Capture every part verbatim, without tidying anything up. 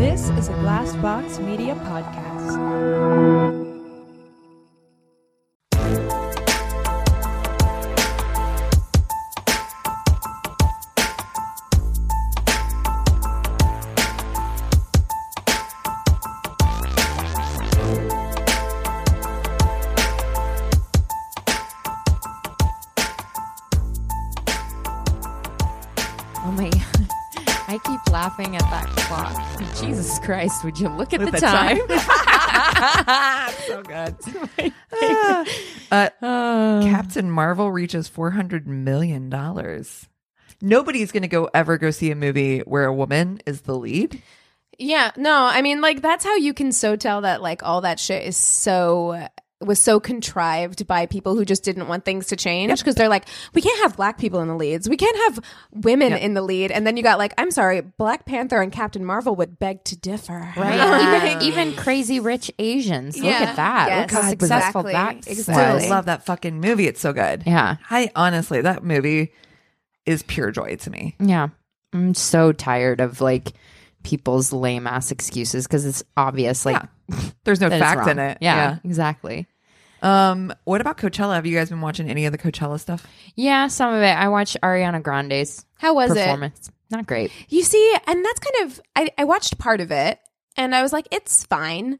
This is a Glass Box Media podcast. Laughing at that clock. Jesus Christ, would you look at, look the, at the time? time. So good. uh, uh, uh, Captain Marvel reaches four hundred million dollars. Nobody's going to go ever go see a movie where a woman is the lead. Yeah, no, I mean, like, that's how you can so tell that, like, all that shit is so... was so contrived by people who just didn't want things to change, because yep. they're like, we can't have black people in the leads. We can't have women yep. in the lead. And then you got like, I'm sorry, Black Panther and Captain Marvel would beg to differ. Right. Yeah. Even, even crazy rich Asians. Yeah. Look at that. Yes. Look how God, successful exactly. that exactly. I love that fucking movie. It's so good. Yeah. I honestly, that movie is pure joy to me. Yeah. I'm so tired of like people's lame ass excuses, because it's obvious. Like, yeah. there's no fact in it. Yeah, yeah. Exactly. Um, what about Coachella? Have you guys been watching any of the Coachella stuff? Yeah, some of it. I watched Ariana Grande's How was performance. It? Not great. You see, and that's kind of, I, I watched part of it and I was like, it's fine.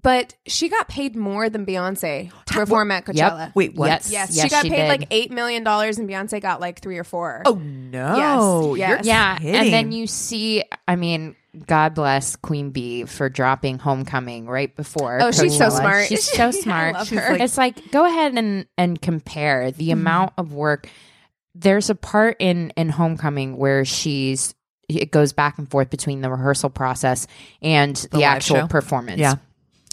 But she got paid more than Beyonce to perform at Coachella. Yep. Wait, what? Yes, yes, yes she got she paid did. like eight million dollars and Beyonce got like three or four. Oh, no. Yes, yes. Yeah, kidding. And then you see, I mean, God bless Queen Bee for dropping Homecoming right before. Oh, Coachella. She's so smart. She's so smart. I love her. Like, it's like, go ahead and, and compare the mm-hmm. amount of work. There's a part in, in Homecoming where she's, it goes back and forth between the rehearsal process and the, the actual show. Performance. Yeah.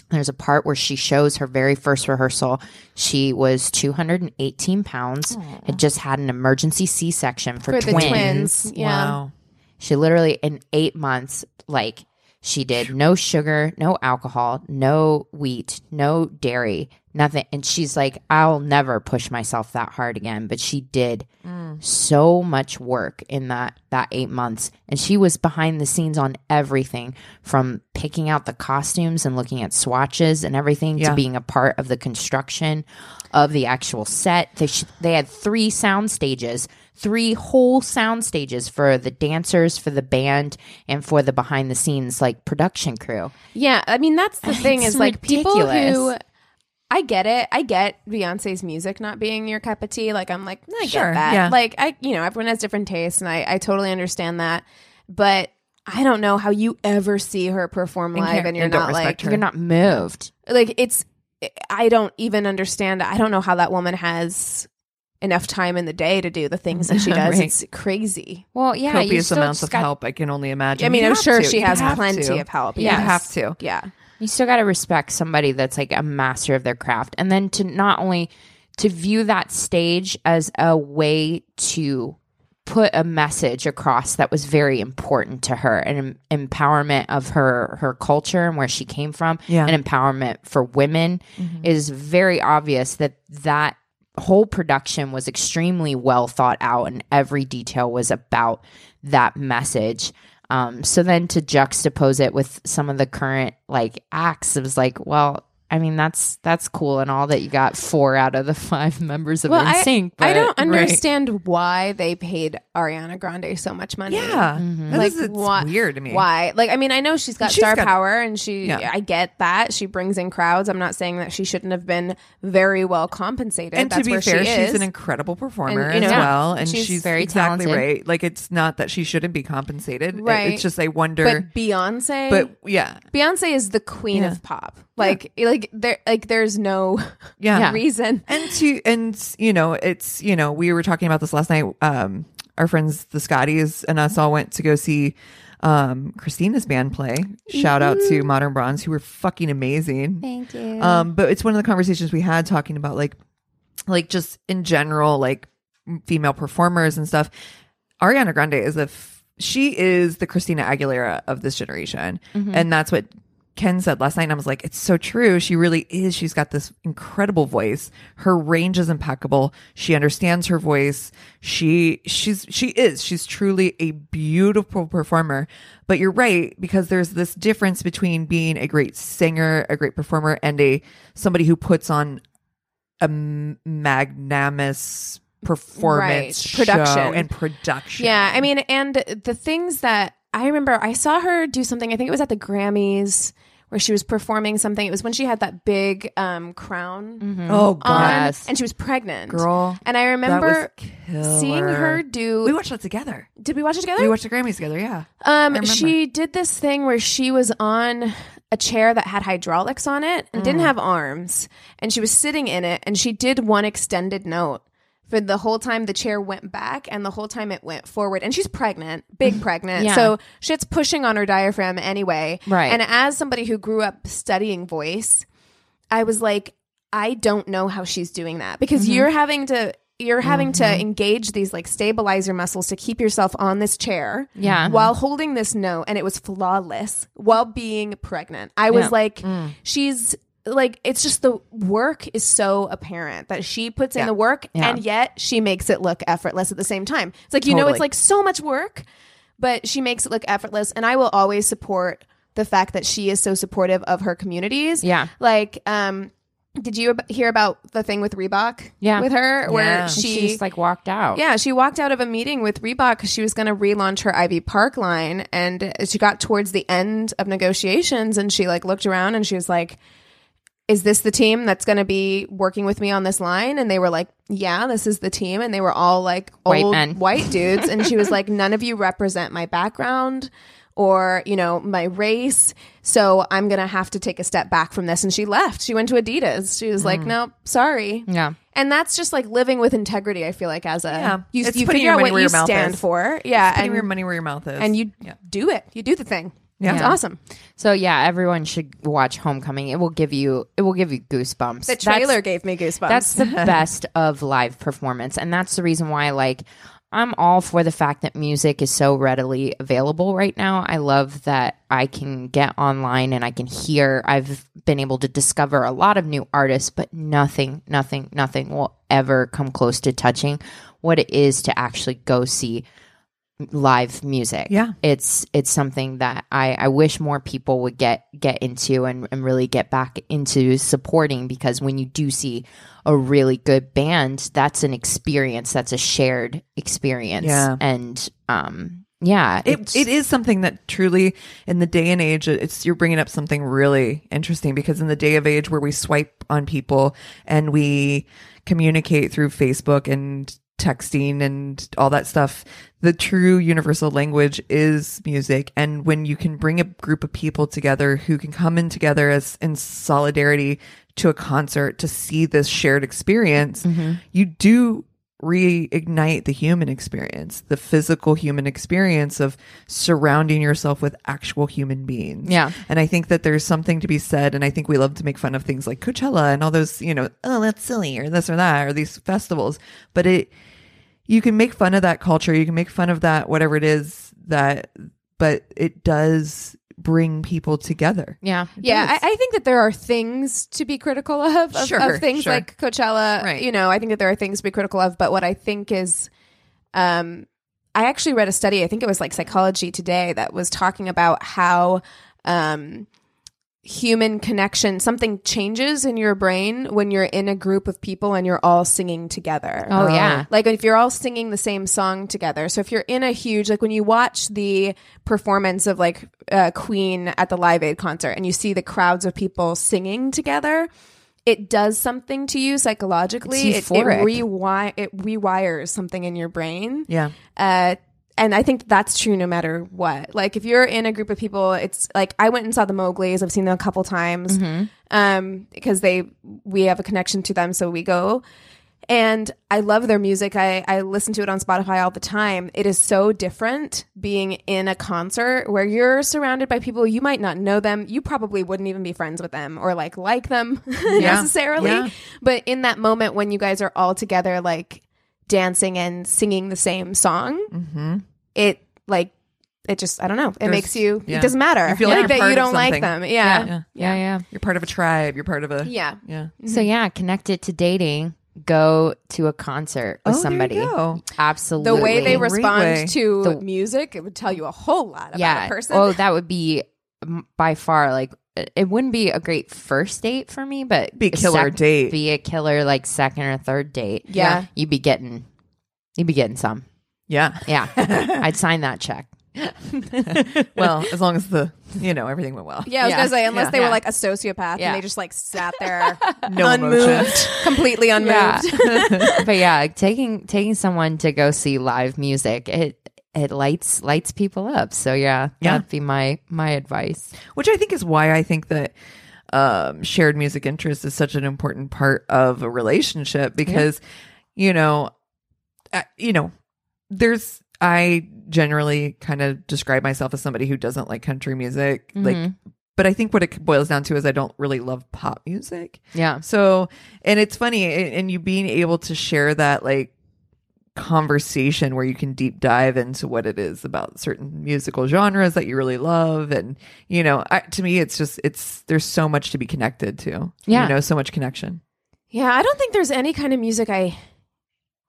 There's a part where she shows her very first rehearsal. She was two hundred eighteen pounds. Aww. Had just had an emergency C-section for, for twins. The twins. Yeah. Wow. She literally, in eight months, like, she did no sugar, no alcohol, no wheat, no dairy, nothing. And she's like, I'll never push myself that hard again. But she did mm. so much work in that, that eight months. And she was behind the scenes on everything, from picking out the costumes and looking at swatches and everything yeah. to being a part of the construction of the actual set. They, sh- they had three sound stages. Three whole sound stages for the dancers, for the band, and for the behind the scenes like production crew. Yeah, I mean that's the thing is like people who I get it. I get Beyonce's music not being your cup of tea. Like I'm like, I get that. Yeah. Like I you know, everyone has different tastes and I, I totally understand that. But I don't know how you ever see her perform live and you're not like you're not moved. Like it's I don't even understand. I don't know how that woman has enough time in the day to do the things that she does. Right. It's crazy. Well, yeah. Copious amounts of got, help, I can only imagine. I mean, I'm sure to. she has plenty to. of help. Yes. You have to. Yeah. You still got to respect somebody that's like a master of their craft. And then to not only to view that stage as a way to put a message across that was very important to her, and em- empowerment of her her culture and where she came from, yeah. and empowerment for women, mm-hmm. is very obvious that that whole production was extremely well thought out and every detail was about that message. Um, so then to juxtapose it with some of the current like acts, it was like, well, I mean, that's that's cool and all that you got four out of the five members of well, N Sync. I, but, I don't understand right. why they paid Ariana Grande so much money. Yeah. Mm-hmm. Like, is, it's why, weird to me. Why? Like, I mean, I know she's got she's star got, power and she, yeah. I get that. She brings in crowds. I'm not saying that she shouldn't have been very well compensated. And that's to be where fair, she is. She's an incredible performer and, you know, as yeah. well. And she's, she's very exactly talented. Right. Like, it's not that she shouldn't be compensated. Right. It, it's just, I wonder. But Beyonce. But yeah. Beyonce is the queen yeah. of pop. Like, yeah. like there, like there's no yeah. reason. And to, and you know, it's, you know, we were talking about this last night. Um, our friends, the Scotties and us all went to go see, um, Christina's band play. Shout out to Modern Bronze, who were fucking amazing. Thank you. Um, but it's one of the conversations we had talking about like, like just in general, like female performers and stuff. Ariana Grande is a, f- she is the Christina Aguilera of this generation. Mm-hmm. And that's what Ken said last night, and I was like, it's so true. She really is. She's got this incredible voice. Her range is impeccable. She understands her voice. She she's she is. She's truly a beautiful performer. But you're right, because there's this difference between being a great singer, a great performer, and a somebody who puts on a magnanimous performance, right. production show and production. Yeah, I mean, and the things that I remember, I saw her do something. I think it was at the Grammys where she was performing something. It was when she had that big um, crown. Mm-hmm. Oh, God. And she was pregnant. Girl. And I remember seeing her do... We watched that together. Did we watch it together? We watched the Grammys together, yeah. Um, she did this thing where she was on a chair that had hydraulics on it and mm. didn't have arms. And she was sitting in it, and she did one extended note. For the whole time the chair went back and the whole time it went forward. And she's pregnant, big pregnant. Yeah. So shit's pushing on her diaphragm anyway. Right. And as somebody who grew up studying voice, I was like, I don't know how she's doing that. Because mm-hmm. you're having to you're having mm-hmm. to engage these like stabilizer muscles to keep yourself on this chair yeah. while holding this note, and it was flawless while being pregnant. I was yeah. like, mm. she's Like, it's just the work is so apparent that she puts yeah. in the work yeah. and yet she makes it look effortless at the same time. It's like, you totally. know, it's like so much work, but she makes it look effortless. And I will always support the fact that she is so supportive of her communities. Yeah. Like, um, did you hear about the thing with Reebok? Yeah. With her? Where yeah. she, she just like walked out. Yeah. She walked out of a meeting with Reebok because she was going to relaunch her Ivy Park line. And she got towards the end of negotiations and she like looked around and she was like, is this the team that's going to be working with me on this line? And they were like, yeah, this is the team. And they were all like old white men. White dudes. And she was like, none of you represent my background or, you know, my race. So I'm going to have to take a step back from this. And she left. She went to Adidas. She was mm. like, nope, sorry. Yeah. And that's just like living with integrity, I feel like, as a, yeah. you, you figure out what you stand is. For. Yeah. It's putting and, your money where your mouth is. And you yeah. do it. You do the thing. Yeah. It's awesome. So yeah, everyone should watch Homecoming. It will give you it will give you goosebumps. The trailer that's, gave me goosebumps. That's the best of live performance. And that's the reason why like I'm all for the fact that music is so readily available right now. I love that I can get online and I can hear. I've been able to discover a lot of new artists, but nothing, nothing, nothing will ever come close to touching what it is to actually go see live music. Yeah. It's it's something that I, I wish more people would get get into and, and really get back into supporting, because when you do see a really good band, that's an experience. That's a shared experience. Yeah. And um yeah. It it is something that truly in the day and age, it's you're bringing up something really interesting, because in the day of age where we swipe on people and we communicate through Facebook and texting and all that stuff, the true universal language is music. And when you can bring a group of people together who can come in together as in solidarity to a concert to see this shared experience, mm-hmm. you do reignite the human experience, the physical human experience of surrounding yourself with actual human beings. Yeah. And I think that there's something to be said. And I think we love to make fun of things like Coachella and all those, you know, oh, that's silly or this or that or these festivals. But it, you can make fun of that culture. You can make fun of that, whatever it is that, but it does bring people together. Yeah. Yeah. I, I think that there are things to be critical of, of, sure, of things sure. like Coachella. Right. You know, I think that there are things to be critical of, but what I think is, um, I actually read a study, I think it was like Psychology Today, that was talking about how, um, human connection, something changes in your brain when you're in a group of people and you're all singing together. Oh, oh yeah. Like if you're all singing the same song together. So if you're in a huge, like when you watch the performance of like uh, Queen at the Live Aid concert and you see the crowds of people singing together, it does something to you psychologically. It, it, rewi- it rewires something in your brain. Yeah. Uh, And I think that's true no matter what. Like if you're in a group of people, it's like I went and saw the Mowglis. I've seen them a couple times mm-hmm. um, because they we have a connection to them, so we go. And I love their music. I, I listen to it on Spotify all the time. It is so different being in a concert where you're surrounded by people. You might not know them. You probably wouldn't even be friends with them or like like them yeah. necessarily. Yeah. But in that moment when you guys are all together, like dancing and singing the same song, mm-hmm. it like it just, I don't know. It There's, makes you, yeah. it doesn't matter. You feel yeah. like that you don't like them. Yeah. Yeah. Yeah. yeah. yeah. You're part of a tribe. You're part of a. Yeah. Yeah. Mm-hmm. So yeah, connect it to dating. Go to a concert with oh, somebody. There you go. Absolutely. The way they respond Re-way. to the, music, it would tell you a whole lot about yeah. a person. Oh, that would be by far like, it wouldn't be a great first date for me, but be a killer sec- date. Be a killer like second or third date. Yeah. yeah. You'd be getting, you'd be getting some. Yeah. Yeah. I'd sign that check. Well, as long as the you know everything went well. Yeah, I was yeah. gonna say unless yeah. they yeah. were like a sociopath yeah. and they just like sat there, no unmoved, emotion. completely unmoved. Yeah. But yeah, taking taking someone to go see live music, it it lights lights people up. So yeah, yeah. that'd be my my advice. Which I think is why I think that um, shared music interest is such an important part of a relationship because yeah. you know, uh, you know, there's. I generally kind of describe myself as somebody who doesn't like country music. Mm-hmm. Like, but I think what it boils down to is I don't really love pop music. Yeah. So, and it's funny. And you being able to share that like conversation where you can deep dive into what it is about certain musical genres that you really love. And, you know, I, to me, it's just, it's, there's so much to be connected to. Yeah. You know, so much connection. Yeah. I don't think there's any kind of music I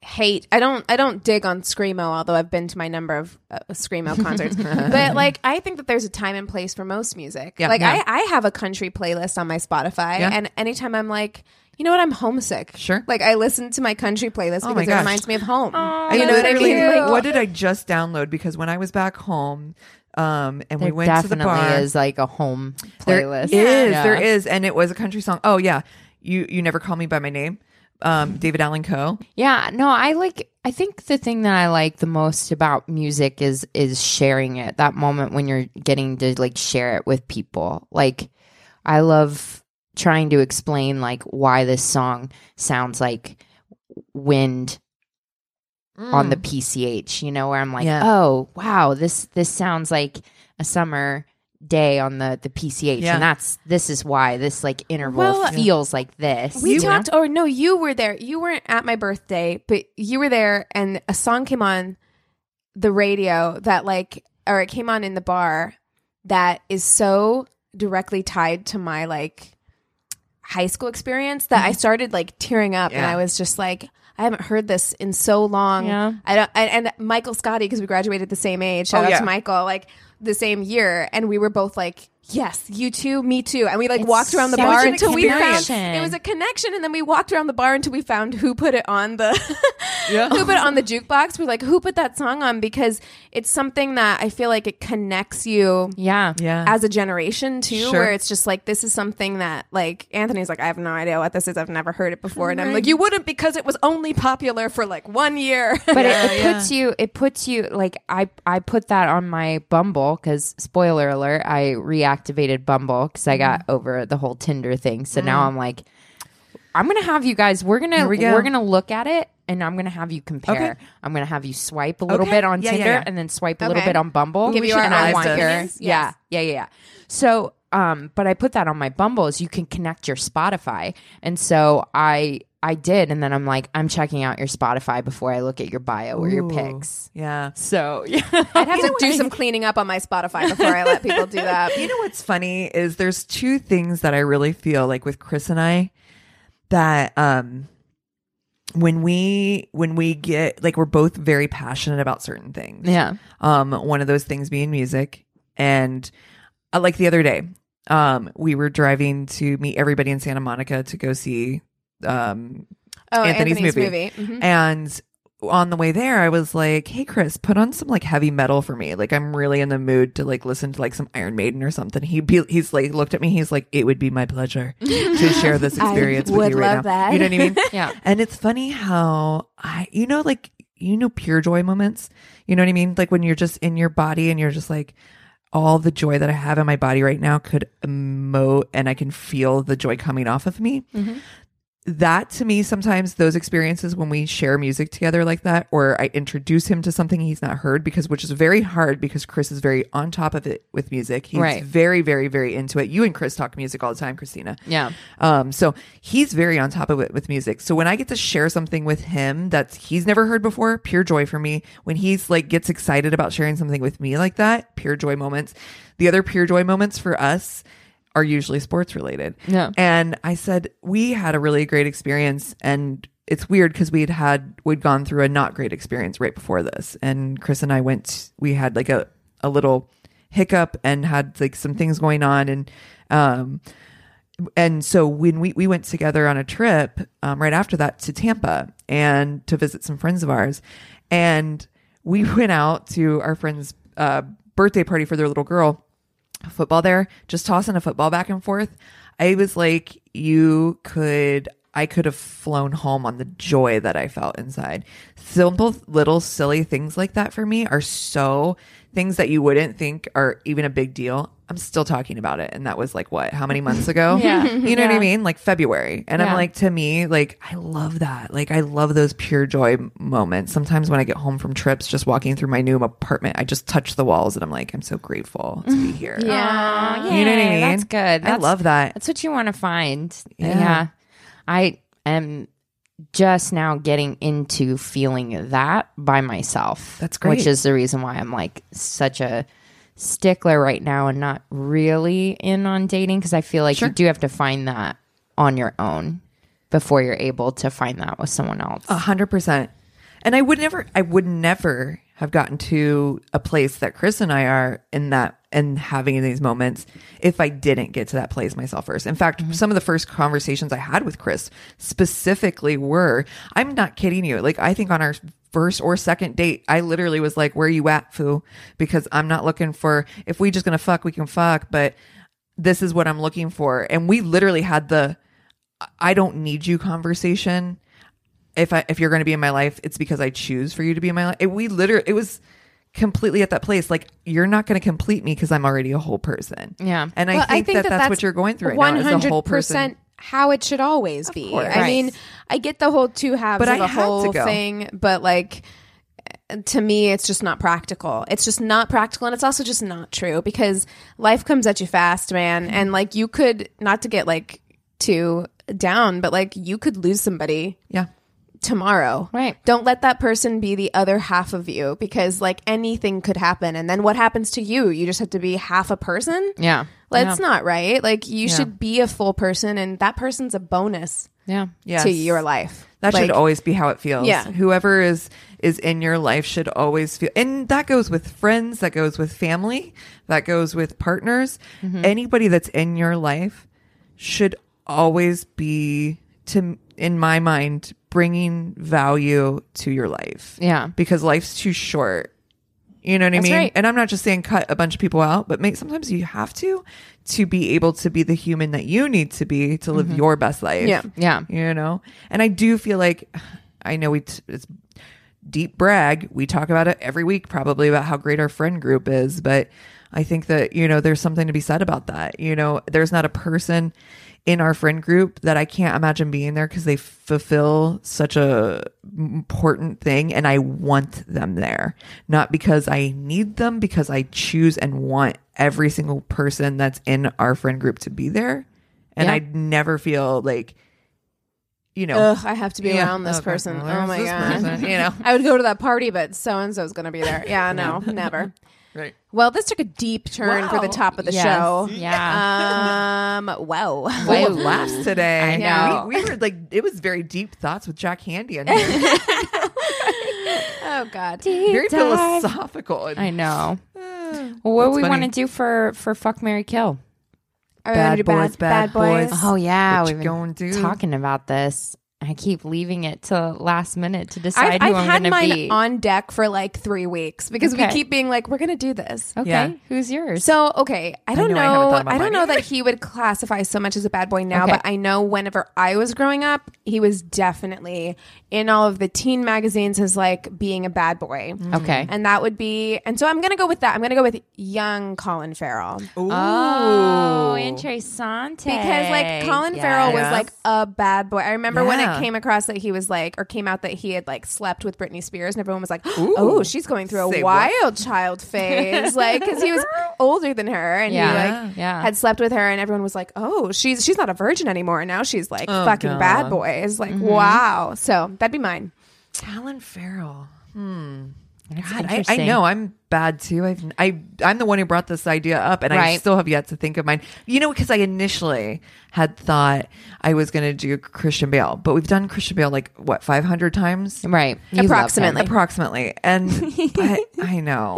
hate. I don't I don't dig on Screamo, although I've been to my number of uh, Screamo concerts. But like I think that there's a time and place for most music. Yeah, like yeah. I, I have a country playlist on my Spotify yeah. and anytime I'm like, you know what, I'm homesick. Sure. Like I listen to my country playlist oh because it reminds me of home. Aww, you know what I mean? Like, what did I just download? Because when I was back home um and there we went to the bar. There is like a home playlist. There is. Yeah. There is. And it was a country song. Oh yeah. You you Never Call Me by My Name. Um, David Allan Coe. Yeah, no, I like, I think the thing that I like the most about music is, is sharing it. That moment when you're getting to like share it with people. Like I love trying to explain like why this song sounds like wind mm. on the P C H, you know, where I'm like, yeah. oh, wow, this, this sounds like a summer day on the the P C H yeah. and that's this is why this like interval well, feels like this. We you talked know? Or no, you were there. You weren't at my birthday, but you were there and a song came on the radio that like or it came on in the bar that is so directly tied to my like high school experience that mm-hmm. I started like tearing up yeah. and I was just like I haven't heard this in so long. Yeah. I don't I, and Michael Scotti because we graduated the same age. Shout oh, out yeah. to Michael like the same year and we were both like yes you too me too and we like it's walked around the bar until we found it was a connection and then we walked around the bar until we found who put it on the yeah. who put it on the jukebox. We're like who put that song on because it's something that I feel like it connects you yeah yeah as a generation too sure. where it's just like this is something that like Anthony's like I have no idea what this is I've never heard it before and right. I'm like you wouldn't because it was only popular for like one year but yeah, it, it yeah. puts you it puts you like I I put that on my Bumble because spoiler alert I react activated Bumble because I got over the whole Tinder thing. So mm. now I'm like, I'm gonna have you guys. We're gonna we go. we're gonna look at it, and I'm gonna have you compare. Okay. I'm gonna have you swipe a little okay. bit on yeah, Tinder yeah, yeah. and then swipe a okay. little bit on Bumble. Give you and I want your yes. yeah yeah yeah. So, um, but I put that on my Bumble is you can connect your Spotify, and so I I did, and then I'm like, I'm checking out your Spotify before I look at your bio or Ooh, your pics. Yeah. So yeah. I'd have you to do I, some cleaning up on my Spotify before I let people do that. You know what's funny is there's two things that I really feel like with Chris and I that um, when we when we get like we're both very passionate about certain things. Yeah. Um, one of those things being music, and uh, like the other day, um, we were driving to meet everybody in Santa Monica to go see. Um, oh, Anthony's, Anthony's movie, movie. Mm-hmm. And on the way there I was like, hey Chris, put on some like heavy metal for me, like I'm really in the mood to like listen to like some Iron Maiden or something. He be, he's like looked at me, he's like, it would be my pleasure to share this experience with you right now that. You know what I mean? Yeah. And it's funny how I you know like you know pure joy moments, you know what I mean, like when you're just in your body and you're just like all the joy that I have in my body right now could emote and I can feel the joy coming off of me. Mm-hmm. that to me, sometimes those experiences when we share music together like that, or I introduce him to something he's not heard, because which is very hard because Chris is very on top of it with music. He's right. very, very, very into it. You and Chris talk music all the time, Christina. Yeah. Um. So he's very on top of it with music. So when I get to share something with him that he's never heard before, pure joy for me. When he's like gets excited about sharing something with me like that, pure joy moments. The other pure joy moments for us are usually sports related. Yeah. And I said, we had a really great experience, and it's weird because we'd had, we'd gone through a not great experience right before this. And Chris and I went, we had like a, a little hiccup and had like some things going on. And, um, and so when we, we went together on a trip, um, right after that to Tampa and to visit some friends of ours. And we went out to our friend's, uh, birthday party for their little girl. Football there, just tossing a football back and forth. I was like, you could, I could have flown home on the joy that I felt inside. Simple little silly things like that for me are so things that you wouldn't think are even a big deal. I'm still talking about it. And that was like, what, how many months ago? Yeah. You know yeah. what I mean? Like February. And yeah. I'm like, to me, like, I love that. Like, I love those pure joy moments. Sometimes when I get home from trips, just walking through my new apartment, I just touch the walls and I'm like, I'm so grateful to be here. Yeah. Aww, you know what I mean? That's good. I that's, love that. That's what you want to find. Yeah. yeah. I am just now getting into feeling that by myself. That's great. Which is the reason why I'm like such a stickler right now and not really in on dating, because I feel like sure. you do have to find that on your own before you're able to find that with someone else. A hundred percent. And I would never, I would never have gotten to a place that Chris and I are in that and having these moments if I didn't get to that place myself first. In fact, mm-hmm. some of the first conversations I had with Chris specifically were, I'm not kidding you. Like, I think on our first or second date, I literally was like, where you at, foo? Because I'm not looking for, if we just gonna fuck, we can fuck, but this is what I'm looking for. And we literally had the, I don't need you conversation. If I, if you're going to be in my life, it's because I choose for you to be in my life. It, we literally, it was completely at that place. Like, you're not going to complete me because I'm already a whole person. Yeah. And well, I, think I think that, that that's, that's what you're going through right now is a whole person. How it should always of be. Course. I right. mean, I get the whole two halves but of the whole thing, but like, to me, it's just not practical. It's just not practical. And it's also just not true, because life comes at you fast, man. And like, you could, not to get like too down, but like, you could lose somebody. Yeah. Tomorrow. Right. Don't let that person be the other half of you, because like anything could happen. And then what happens to you? You just have to be half a person. Yeah. That's yeah. not right. Like, you yeah. should be a full person, and that person's a bonus yeah. yes. to your life. That like, should always be how it feels. Yeah. Whoever is, is in your life should always feel. And that goes with friends. That goes with family. That goes with partners. Mm-hmm. Anybody that's in your life should always be, to in my mind, bringing value to your life. Yeah. Because life's too short. You know what That's I mean? Right. And I'm not just saying cut a bunch of people out, but make, sometimes you have to, to be able to be the human that you need to be to live mm-hmm. your best life. Yeah. Yeah. You know? And I do feel like, I know we, t- it's deep brag. We talk about it every week, probably, about how great our friend group is. But I think that, you know, there's something to be said about that. You know, there's not a person in our friend group that I can't imagine being there, because they fulfill such a important thing, and I want them there, not because I need them, because I choose and want every single person that's in our friend group to be there. And yeah. I'd never feel like, you know, Ugh, I have to be yeah. around this oh, person. God, oh my God. Person, you know, I would go to that party, but so-and-so is going to be there. Yeah, no, never. Right. Well, this took a deep turn wow. for the top of the yes. show. Yeah. Um. Wow. Wow. Laughs today. I know. We, we were like, it was very deep thoughts with Jack Handy in here. Oh God. Deep very dive. Philosophical. And, I know. Uh, well, what do we want to do for for fuck, marry, kill? Are bad, boys, bad, bad boys. Bad boys. Oh yeah, what we've been do? talking about this. I keep leaving it to last minute to decide I've, who I've I'm going to be. I've had mine on deck for like three weeks because okay. we keep being like, we're going to do this. Okay. Yeah. Who's yours? So, okay. I don't I know. know I, I don't know that he would classify so much as a bad boy now, okay. but I know whenever I was growing up, he was definitely in all of the teen magazines as like being a bad boy. Mm-hmm. Okay. And that would be, and so I'm going to go with that. I'm going to go with young Colin Farrell. Ooh. Oh, interessante. Because like Colin yes. Farrell was like a bad boy. I remember yeah. when it came across that he was like, or came out that he had like slept with Britney Spears, and everyone was like, ooh, oh, she's going through a wild what? child phase, like, because he was older than her, and yeah, he like yeah. had slept with her, and everyone was like, oh, she's she's not a virgin anymore, and now she's like oh, fucking God. bad boys, like mm-hmm. wow. So that'd be mine. Colin Farrell. Hmm. God, I, I know I'm bad too. I've, I I'm the one who brought this idea up, and right. I still have yet to think of mine. You know, because I initially had thought I was going to do Christian Bale, but we've done Christian Bale like what five hundred times, right? You approximately, approximately. And but I know,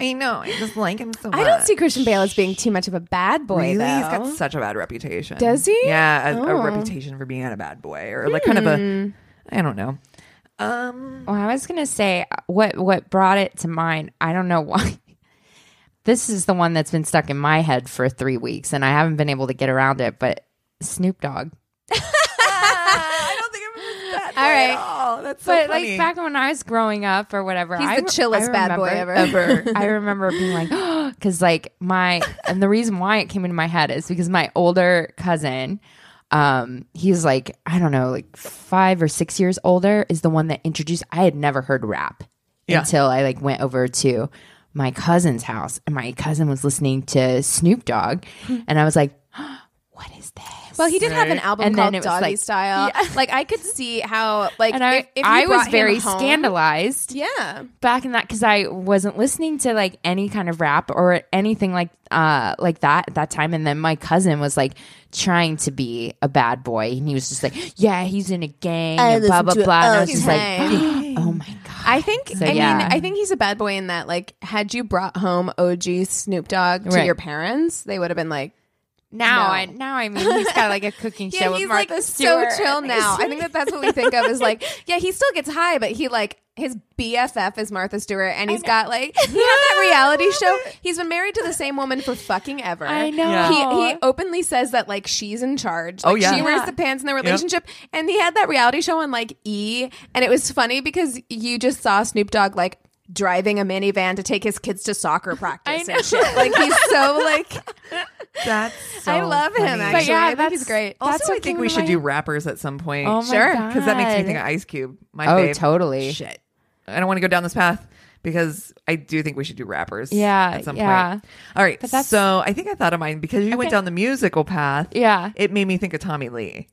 I know. I just like him so much. I don't see Christian Bale as being too much of a bad boy. Really, though. He's got such a bad reputation. Does he? Yeah, a, oh. a reputation for being a bad boy, or like hmm. kind of a, I don't know. Um, well, I was going to say what, what brought it to mind. I don't know why. This is the one that's been stuck in my head for three weeks and I haven't been able to get around it, but Snoop Dogg. I don't think it was that all right. at all. That's so but funny. Like back when I was growing up or whatever, he's I, the chillest I bad boy ever. ever. I remember being like, oh, cause like my, and the reason why it came into my head is because my older cousin, Um, he's like, I don't know, like five or six years older, is the one that introduced. I had never heard rap yeah. until I like went over to my cousin's house and my cousin was listening to Snoop Dogg and I was like, oh, what is this? Well, he did right. have an album and called Doggy like, Style. Yeah. Like I could see how like and I, if, if I was very home, scandalized yeah. back in that because I wasn't listening to like any kind of rap or anything like uh like that at that time. And then my cousin was like trying to be a bad boy and he was just like, yeah, he's in a gang I and blah blah blah. And I was just like, oh my God. I think so, I yeah. mean I think he's a bad boy in that like had you brought home O G Snoop Dogg right. to your parents, they would have been like Now, no. I, now I mean, he's got like a cooking yeah, show with Martha like, Stewart. So chill now. I think that that's what we think of is like, yeah, he still gets high, but he like, his B F F is Martha Stewart and he's got like, he had that reality show. He's been married to the same woman for fucking ever. I know. Yeah. He, he openly says that like she's in charge. Like, oh yeah. She wears the pants in their relationship. Yep. And he had that reality show on like E! And it was funny because you just saw Snoop Dogg like, driving a minivan to take his kids to soccer practice and shit. Like he's so like that's so I love funny. him actually. But yeah, I think he's great. Also that's I think we should my... do rappers at some point. Oh my sure. Because that makes me think of Ice Cube. My oh, babe. totally. Shit. I don't want to go down this path because I do think we should do rappers. Yeah. At some yeah. point. All right. So I think I thought of mine because you okay. went down the musical path. Yeah. It made me think of Tommy Lee.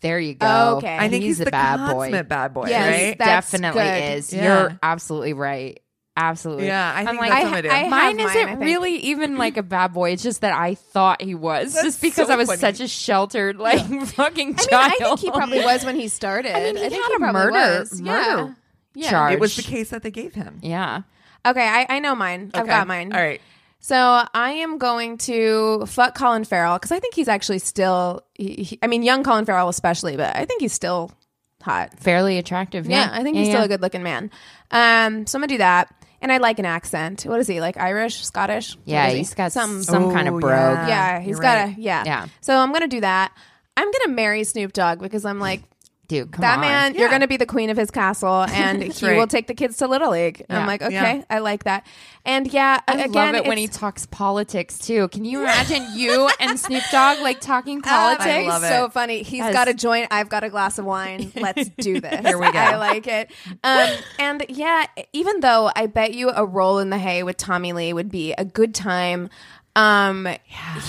There you go. Oh, okay. I think he's, he's the, the bad boy. bad boy. Yes, right? Definitely good. is. Yeah. You're absolutely right. Absolutely. Yeah, I think I'm like, that's I, what it is. I mine isn't mine, really even like a bad boy. It's just that I thought he was. That's just because so I was funny. such a sheltered, like, yeah. fucking child. I mean, I think he probably was when he started. I mean, he I think had he a murder, was. murder yeah. charge. It was the case that they gave him. Yeah. Okay, I, I know mine. Okay. I've got mine. All right. So I am going to fuck Colin Farrell because I think he's actually still, he, he, I mean, young Colin Farrell especially, but I think he's still hot. Fairly attractive. Yeah, yeah I think yeah, he's yeah. still a good looking man. Um, So I'm going to do that. And I like an accent. What is he, like Irish, Scottish? Yeah, he's he? got some, some oh, kind of brogue. Yeah, yeah he's You're got right. a, yeah. yeah. So I'm going to do that. I'm going to marry Snoop Dogg because I'm like, Dude, come that on. man, yeah. you're going to be the queen of his castle and he right. will take the kids to Little League. Yeah. I'm like, okay, yeah. I like that. And yeah, I again, love it when he talks politics too. Can you imagine you and Snoop Dogg like talking politics? I love it. So funny. He's yes. got a joint. I've got a glass of wine. Let's do this. Here we go. I like it. Um, and yeah, even though I bet you a roll in the hay with Tommy Lee would be a good time. Um, yeah.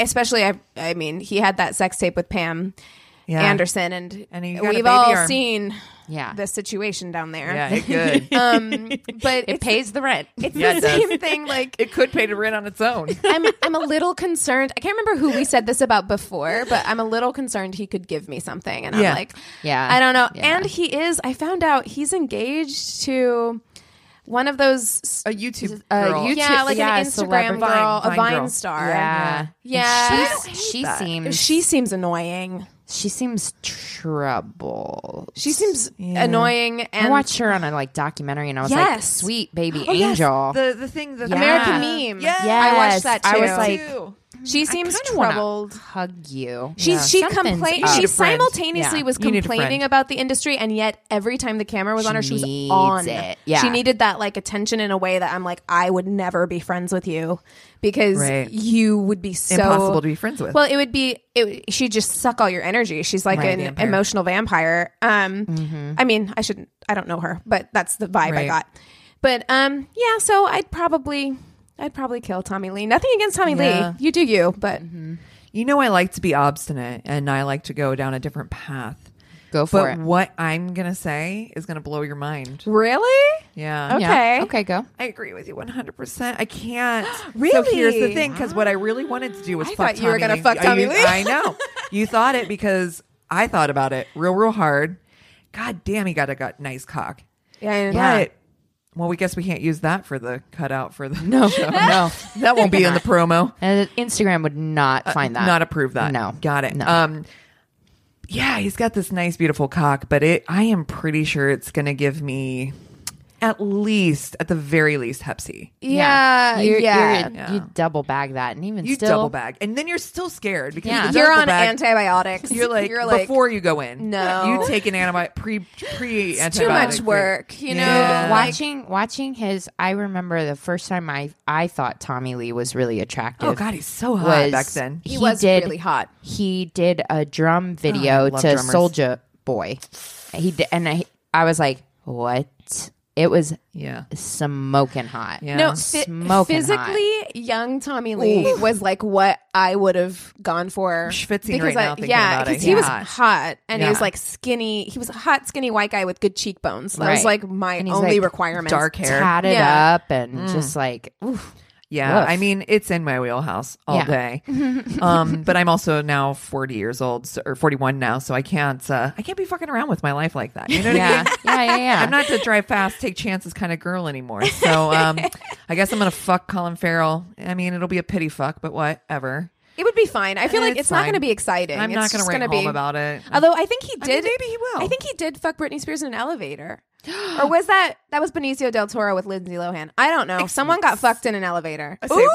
Especially, I, I mean, he had that sex tape with Pam. Yeah. Anderson and, and we've all arm. seen yeah. the situation down there. Yeah, it's good. um, but it pays the rent. It's yeah, the it same does. thing. Like it could pay the rent on its own. I'm I'm a little concerned. I can't remember who we said this about before, but I'm a little concerned he could give me something, and yeah. I'm like, yeah, I don't know. Yeah. And he is. I found out he's engaged to one of those a YouTube uh, girl, YouTube, yeah, like yeah, an Instagram girl, Vine, Vine a Vine girl. star. Yeah, yeah. yeah. She seems annoying. She seems troubled. She seems yeah. annoying. And I watched her on a like documentary, and I was yes. like, "Sweet baby oh, angel." Yes. The the thing, the yeah. American Meme. Yes. yes, I watched that too. I was like, too. She seems troubled. Hug you. She yeah. she complained. She simultaneously yeah. was complaining about the industry, and yet every time the camera was she on her, she was on it. Yeah. She needed that like attention in a way that I'm like, I would never be friends with you. Because right. you would be so... impossible to be friends with. Well, it would be... It, she'd just suck all your energy. She's like right, an vampire. emotional vampire. Um, mm-hmm. I mean, I shouldn't... I don't know her, but that's the vibe right. I got. But um, yeah, so I'd probably... I'd probably kill Tommy Lee. Nothing against Tommy yeah. Lee. You do you, but... Mm-hmm. You know I like to be obstinate, and I like to go down a different path. Go for but it. But what I'm going to say is going to blow your mind. Really? Yeah. Okay. Yeah. Okay, go. I agree with you one hundred percent. I can't. Really? So here's the thing, because wow. what I really wanted to do was I fuck Tommy Lee. I thought you were going to fuck Tommy Lee. I know. You thought it because I thought about it real, real hard. God damn, he got a got nice cock. Yeah. But, well, we guess we can't use that for the cutout for the no, show. No. That won't be in the promo. And Instagram would not find uh, that. Not approve that. No. Got it. No. Um, yeah, he's got this nice, beautiful cock, but it I am pretty sure it's going to give me at least, at the very least, Hep C. Yeah. Yeah. You're, yeah. You're, you double bag that. And even you still. You double bag. And then you're still scared because yeah. you're on bag, antibiotics. You're like, you're like, before you go in. No. You take an antibiotic, pre, pre antibiotic. Too much work. You know? Yeah. Watching watching his, I remember the first time I, I thought Tommy Lee was really attractive. Oh, God, he's so hot was, back then. He, he was did, really hot. He did a drum video oh, to Soulja Boy. He did, and I, I was like, what? It was yeah. smoking hot. Yeah. No, fi- physically, hot. young Tommy Lee Ooh. was like what I would have gone for. Schwitzing right I, now thinking yeah, about it. Yeah, he was hot, and yeah. he was like skinny. He was a hot, skinny white guy with good cheekbones. That right. was like my only like, requirement. Dark hair. Tatted yeah. up and mm. just like, oof. Yeah, Woof. I mean, it's in my wheelhouse all yeah. day. um, but I'm also now forty years old, so, or forty-one now, so I can't uh, I can't be fucking around with my life like that. You know what yeah. I mean? Yeah, yeah, yeah. I'm not the drive fast, take chances kind of girl anymore. So um, I guess I'm going to fuck Colin Farrell. I mean, it'll be a pity fuck, but whatever. It would be fine. I feel and like it's fine. not going to be exciting. I'm it's not going to write home be... about it. Although I think he did. I mean, maybe he will. I think he did fuck Britney Spears in an elevator. Or was that that was Benicio Del Toro with Lindsay Lohan? I don't know. Someone got fucked in an elevator. Ooh!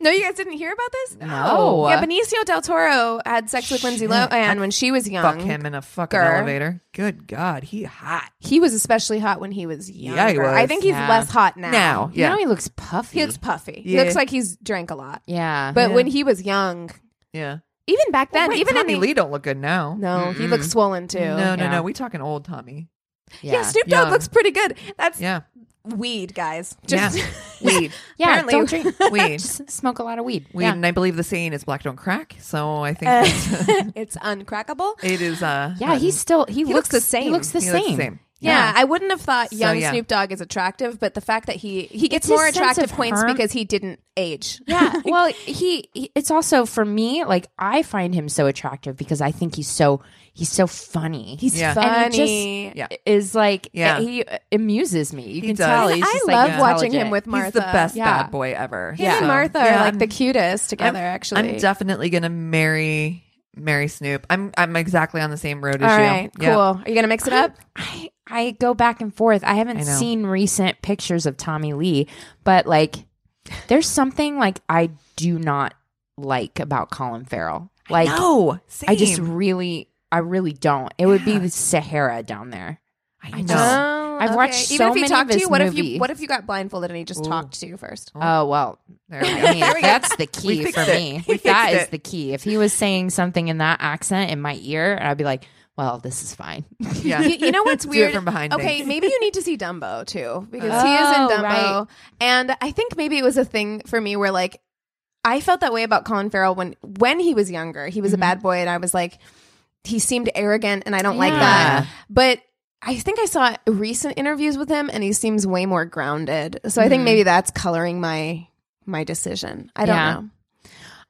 No, you guys didn't hear about this? No. Yeah, Benicio Del Toro had sex with Shit. Lindsay Lohan when she was young. Fuck him in a fucking elevator. Good God, he hot. He was especially hot when he was younger. Yeah, he was. I think he's yeah. less hot now. Now, yeah. Now he looks puffy. He looks puffy. Yeah. He looks like he's drank a lot. Yeah. But yeah. when he was young. Yeah. Even back then. Well, wait, even Tommy in the, Lee don't look good now. No, mm-mm. he looks swollen too. No, yeah. no, no. We talking old Tommy. Yeah. yeah, Snoop Dogg Young. looks pretty good. That's yeah. weed, guys. Just yeah. weed. Yeah, apparently. Don't drink weed. Just smoke a lot of weed. Weed, yeah. and I believe the saying is "black don't crack." So I think uh, it's uncrackable. It is. Uh, yeah, um, he's still he, he looks, looks the same. He looks the he same. Looks the same. Yeah. yeah, I wouldn't have thought young so, yeah. Snoop Dogg is attractive, but the fact that he he gets more attractive points her. because he didn't age. Yeah, well, he, he it's also for me like I find him so attractive because I think he's so he's so funny. He's yeah. funny. And he just yeah. is like yeah. he amuses me. You he can does. tell. He's I just love like, watching him with Martha. He's the best yeah. bad boy ever. Him yeah. and Martha yeah, are like I'm, the cutest together. I'm, actually, I'm definitely gonna marry marry Snoop. I'm I'm exactly on the same road as All you. Right, yeah. Cool. Are you gonna mix it I'm, up? I, I go back and forth. I haven't I seen recent pictures of Tommy Lee, but like there's something like I do not like about Colin Farrell. Like no, I just really I really don't. It yeah. would be the Sahara down there. I know. Oh, I've okay. watched so Even if he many talked of his to you, what movies. If you what if you got blindfolded and he just Ooh. talked to you first? Ooh. Oh, well. There we go. I mean, that's the key for me. That is it. the key. If he was saying something in that accent in my ear, I'd be like, well, this is fine. Yeah. You, you know what's weird? From behind okay, me. Maybe you need to see Dumbo too, because oh, he is in Dumbo. Right. And I think maybe it was a thing for me where like I felt that way about Colin Farrell when when he was younger. He was mm-hmm. a bad boy, and I was like, he seemed arrogant, and I don't yeah. like that. But I think I saw recent interviews with him, and he seems way more grounded. So mm-hmm. I think maybe that's coloring my my decision. I don't yeah. know.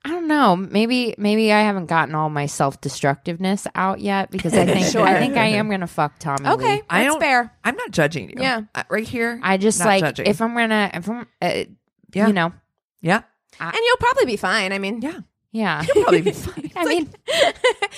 I don't know. Maybe maybe I haven't gotten all my self-destructiveness out yet because I think sure. I think I am gonna fuck Tommy. Okay, Lee. That's I don't, fair. I'm not judging you. Yeah, uh, right here. I just like judging. if I'm gonna if I'm uh, yeah. you know yeah, I, and you'll probably be fine. I mean yeah Yeah. It'll probably be fine. I like, mean,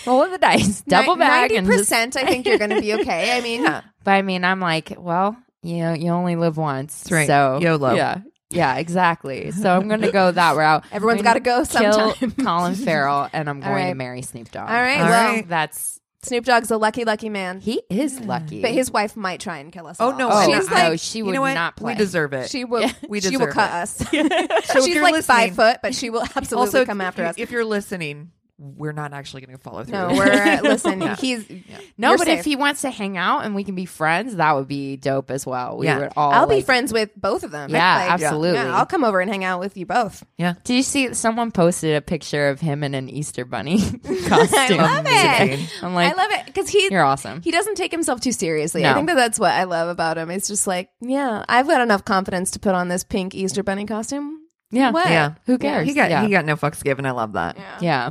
roll of the dice, double back. ninety percent, and just, I think you're going to be okay. I mean, yeah. But I mean, I'm like, well, you know, you only live once. That's right. So YOLO. Yeah. Yeah, exactly. So I'm going to go that route. Everyone's got to go sometime. Kill Colin Farrell, and I'm going right. to marry Snoop Dogg. All right. All well, right. That's... Snoop Dogg's a lucky, lucky man. He is lucky. But his wife might try and kill us all. Oh, no. Oh, she's no, like, no, she would you know not play. We deserve it. She will, yeah. we deserve she will cut it. us. So she's like listening. five foot, but she will absolutely also, come after if, us. If you're listening, we're not actually going to follow through. No, we're listening. He's, yeah. No, but safe. If he wants to hang out and we can be friends, that would be dope as well. We yeah. would all I'll like, be friends with both of them. Yeah, like, absolutely. Yeah, I'll come over and hang out with you both. Yeah. Did you see someone posted a picture of him in an Easter bunny costume? I love it. I'm like, I love it because he you're awesome. He doesn't take himself too seriously. No. I think that that's what I love about him. It's just like, yeah, I've got enough confidence to put on this pink Easter bunny costume. Yeah, what? yeah. Who cares? Yeah. He got yeah. he got no fucks given. I love that. Yeah. yeah.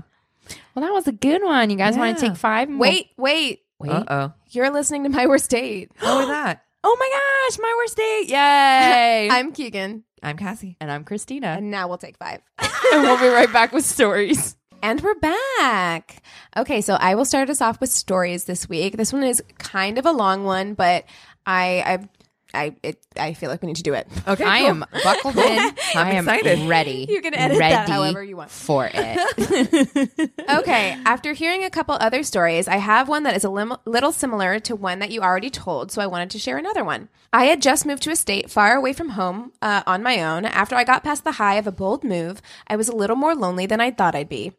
Well, that was a good one. You guys yeah. want to take five? Wait, we'll... wait, wait. Uh-oh. You're listening to My Worst Date. What was that? Oh my gosh, My Worst Date. Yay. I'm Keegan. I'm Cassie. And I'm Christina. And now we'll take five. And we'll be right back with stories. And we're back. Okay, so I will start us off with stories this week. This one is kind of a long one, but I... I've I it, I feel like we need to do it. Okay, I cool. am buckled in. I'm I am excited. Ready. You can edit ready that however you want for it. Okay. After hearing a couple other stories, I have one that is a lim- little similar to one that you already told, so I wanted to share another one. I had just moved to a state far away from home uh, on my own. After I got past the high of a bold move, I was a little more lonely than I thought I'd be.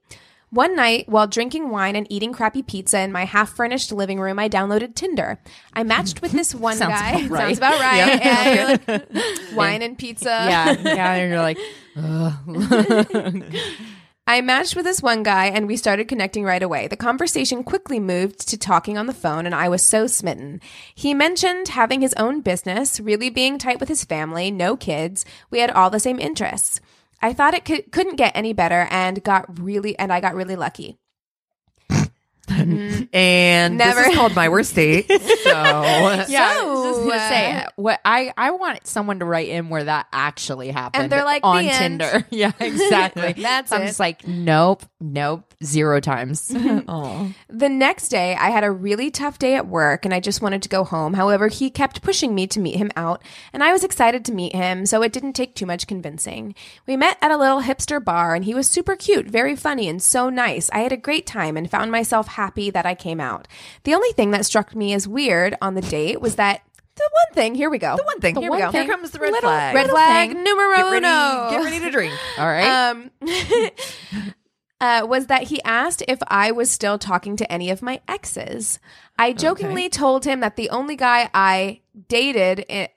One night, while drinking wine and eating crappy pizza in my half-furnished living room, I downloaded Tinder. I matched with this one Sounds guy. About right. Sounds about right. Yeah. And you're like, wine and pizza. Yeah, yeah. And you're like, ugh. I matched with this one guy, and we started connecting right away. The conversation quickly moved to talking on the phone, and I was so smitten. He mentioned having his own business, really being tight with his family, no kids. We had all the same interests. I thought it could, couldn't get any better, and got really, and I got really lucky. Mm. And Never. This is called My Worst Date. So yeah, so, I was just gonna say what I I want someone to write in where that actually happened. And they're like on the Tinder. Yeah, exactly. That's so it. I'm just like, nope, nope, zero times. Oh. The next day, I had a really tough day at work, and I just wanted to go home. However, he kept pushing me to meet him out, and I was excited to meet him, so it didn't take too much convincing. We met at a little hipster bar, and he was super cute, very funny, and so nice. I had a great time and found myself happy that I came out. The only thing that struck me as weird on the date was that the one thing, here we go. The one thing, the here one we go. Thing. Here comes the red Little, flag. Red Little flag thing. numero get ready, uno. Get ready to drink. All right. Um, uh, was that he asked if I was still talking to any of my exes. I jokingly okay. told him that the only guy I dated... in,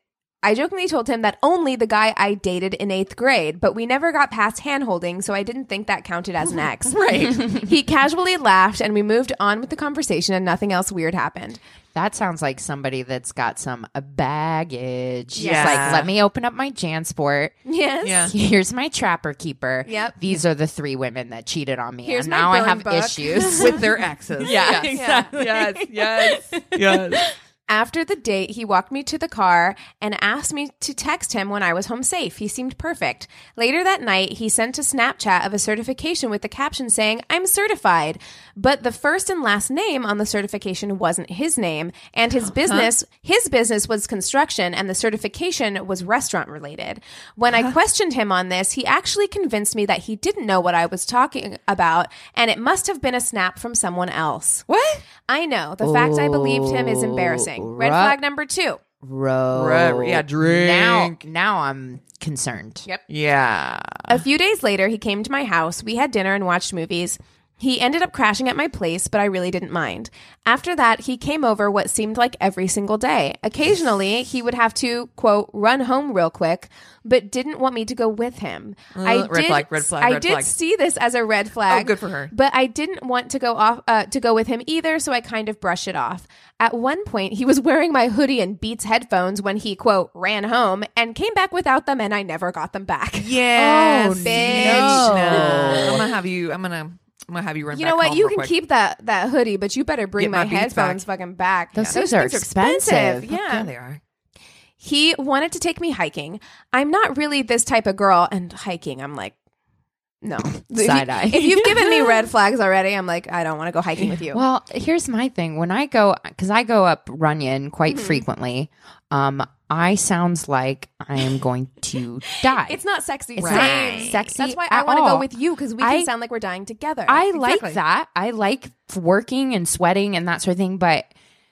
I jokingly told him that only the guy I dated in eighth grade, but we never got past hand-holding, so I didn't think that counted as an ex. Right. He casually laughed, and we moved on with the conversation, and nothing else weird happened. That sounds like somebody that's got some baggage. Yeah. It's like, let me open up my JanSport. Yes. Yeah. Here's my Trapper Keeper. Yep. These are the three women that cheated on me. Here's and now I have book. issues. With their exes. Yeah. Yes. Exactly. Yes. Yes. Yes. After the date, he walked me to the car and asked me to text him when I was home safe. He seemed perfect. Later that night, he sent a Snapchat of a certification with the caption saying, "I'm certified." But the first and last name on the certification wasn't his name, and his business, huh? his business was construction, and the certification was restaurant related. When huh? I questioned him on this, he actually convinced me that he didn't know what I was talking about, and it must have been a snap from someone else. What? I know. The Ooh. fact I believed him is embarrassing. Red Rup. flag number two. Row. Row. Yeah, drink. Now, now I'm concerned. Yep. Yeah. A few days later, he came to my house. We had dinner and watched movies. He ended up crashing at my place, but I really didn't mind. After that, he came over what seemed like every single day. Occasionally, he would have to, quote, run home real quick, but didn't want me to go with him. Uh, I red did, flag, red flag, I red did flag. see this as a red flag. Oh, good for her. But I didn't want to go off uh, to go with him either, so I kind of brushed it off. At one point, he was wearing my hoodie and Beats headphones when he, quote, ran home and came back without them, and I never got them back. Yes. Oh, bitch. No. No. I'm gonna have you. I'm gonna. I'm gonna have you run. You know back what? You can quick. keep that, that hoodie, but you better bring Get my, my headphones back. fucking back. Those, yeah. Those are, are expensive. expensive. Yeah. yeah, they are. He wanted to take me hiking. I'm not really this type of girl, and hiking, I'm like, No. Side eye. If you've given me red flags already, I'm like, I don't want to go hiking with you. Well, here's my thing. When I go, because I go up Runyon quite mm-hmm. frequently, um, I sounds like I am going to die. It's not sexy. It's right. not sexy. That's why I want to go with you, because we can I, sound like we're dying together. I exactly. like that. I like working and sweating and that sort of thing, but...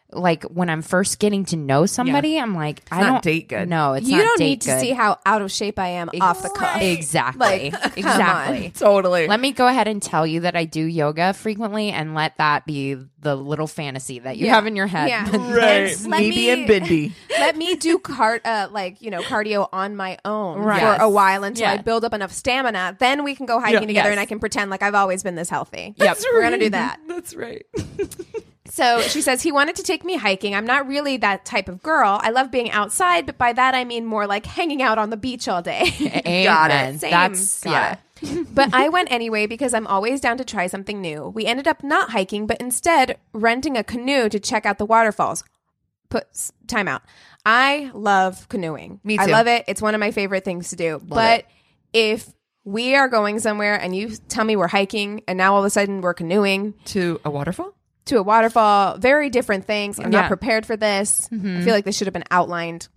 Like when I'm first getting to know somebody, yeah. I'm like, it's I not don't date good. No, it's you not don't date need to good. See how out of shape I am Ex- off the cuff. Exactly, like, exactly, totally. Let me go ahead and tell you that I do yoga frequently, and let that be the little fantasy that you yeah. have in your head. Yeah, right. Maybe and Bindi. Let me do cart, uh, like you know, cardio on my own right. for yes. a while until yeah. I build up enough stamina. Then we can go hiking yeah. together, yes. and I can pretend like I've always been this healthy. That's yep, right. We're gonna do that. That's right. So she says, he wanted to take me hiking. I'm not really that type of girl. I love being outside, but by that I mean more like hanging out on the beach all day. Got it. Same. That's got yeah. it. But I went anyway because I'm always down to try something new. We ended up not hiking, but instead renting a canoe to check out the waterfalls. Put time out. I love canoeing. Me too. I love it. It's one of my favorite things to do. Love but it. If we are going somewhere and you tell me we're hiking and now all of a sudden we're canoeing to a waterfall? To a waterfall, very different things. I'm yeah. not prepared for this. Mm-hmm. I feel like this should have been outlined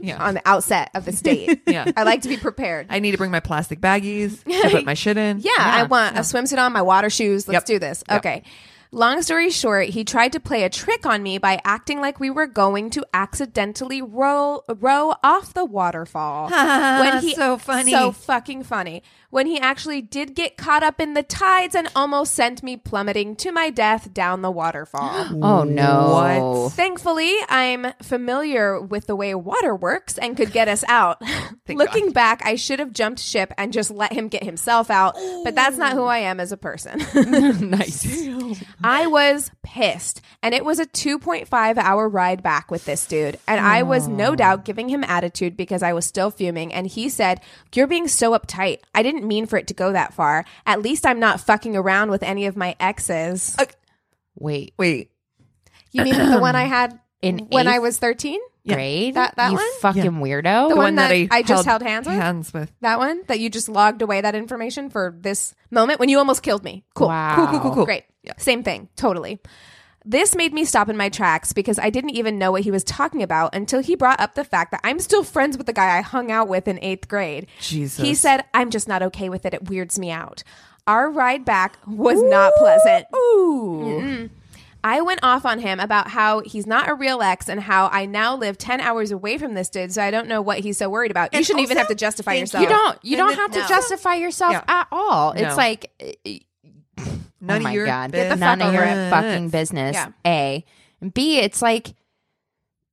yeah. on the outset of this date. yeah. I like to be prepared. I need to bring my plastic baggies to put my shit in. Yeah, yeah. I want yeah. a swimsuit on, my water shoes. Let's yep. do this. Yep. Okay. Long story short, he tried to play a trick on me by acting like we were going to accidentally roll row off the waterfall. When he, so funny. So fucking funny. When he actually did get caught up in the tides and almost sent me plummeting to my death down the waterfall. Oh, no. What? Thankfully, I'm familiar with the way water works and could get us out. Looking God. Back, I should have jumped ship and just let him get himself out. Ooh. But that's not who I am as a person. Nice. Damn. I was pissed, and it was a two point five hour ride back with this dude, and oh. I was no doubt giving him attitude because I was still fuming, and he said, you're being so uptight. I didn't mean for it to go that far. At least I'm not fucking around with any of my exes. Uh, wait. Wait. You mean the one I had in when I was thirteen? Yeah. Grade? That, that you one? You fucking yeah. weirdo. The, the one, one that, that I, I held just held hands with? hands with? That one? That you just logged away that information for this moment when you almost killed me. Cool. Wow. Cool, cool, cool, cool. Great. Yeah. Same thing. Totally. This made me stop in my tracks because I didn't even know what he was talking about until he brought up the fact that I'm still friends with the guy I hung out with in eighth grade. Jesus. He said, I'm just not okay with it. It weirds me out. Our ride back was ooh, not pleasant. Ooh. Mm-mm. I went off on him about how he's not a real ex and how I now live ten hours away from this dude, so I don't know what he's so worried about. And you shouldn't also, even have to justify yourself. You don't. You don't have to no. justify yourself yeah. at all. No. It's like... None oh my of your God. Biz- None of your it. fucking business. Yeah. A. And B, it's like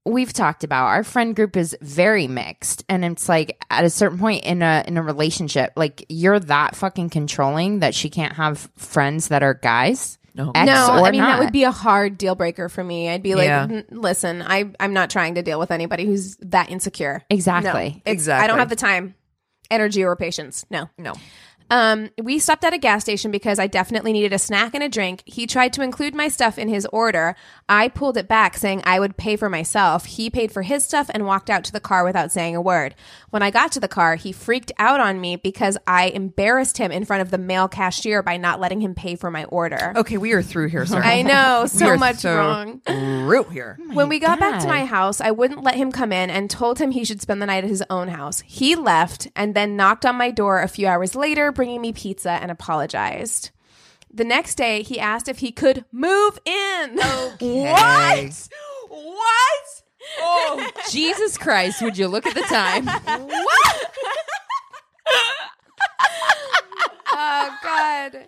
we've talked about. Our friend group is very mixed. And it's like at a certain point in a in a relationship, like you're that fucking controlling that she can't have friends that are guys. No, X no or I mean, not. That would be a hard deal breaker for me. I'd be like, yeah. listen, I, I'm not trying to deal with anybody who's that insecure. Exactly. No, exactly. I don't have the time, energy, or patience. No. No. Um, we stopped at a gas station because I definitely needed a snack and a drink. He tried to include my stuff in his order. I pulled it back saying I would pay for myself. He paid for his stuff and walked out to the car without saying a word. When I got to the car, he freaked out on me because I embarrassed him in front of the male cashier by not letting him pay for my order. Okay, we are through here, sir. I know, so much so wrong. Through here. Oh when we got God. back to my house, I wouldn't let him come in and told him he should spend the night at his own house. He left and then knocked on my door a few hours later, bringing me pizza, and apologized. The next day, he asked if he could move in. Okay. What? What? Oh, Jesus Christ. Would you look at the time? What? Oh, God.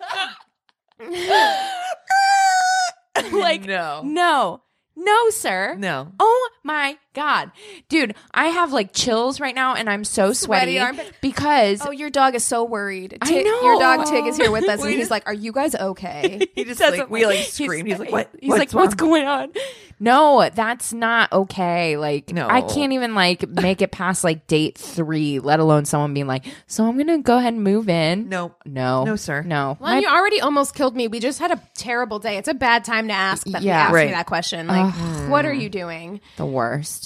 Like, no. No. No, sir. No. Oh, my God. Dude, I have like chills right now and I'm so sweaty, sweaty because... Oh, your dog is so worried. Tig, I know. Your dog Tig is here with us and he's like, are you guys okay? He just like, we like screamed. He's, he's like, what? He's what's like, wrong? What's going on? No, that's not okay. Like, no. I can't even like make it past like date three, let alone someone being like, so I'm going to go ahead and move in. No. No. No, sir. No. Well, my... you already almost killed me. We just had a terrible day. It's a bad time to ask, but yeah, ask right. me that question. Like, what are you doing? The worst.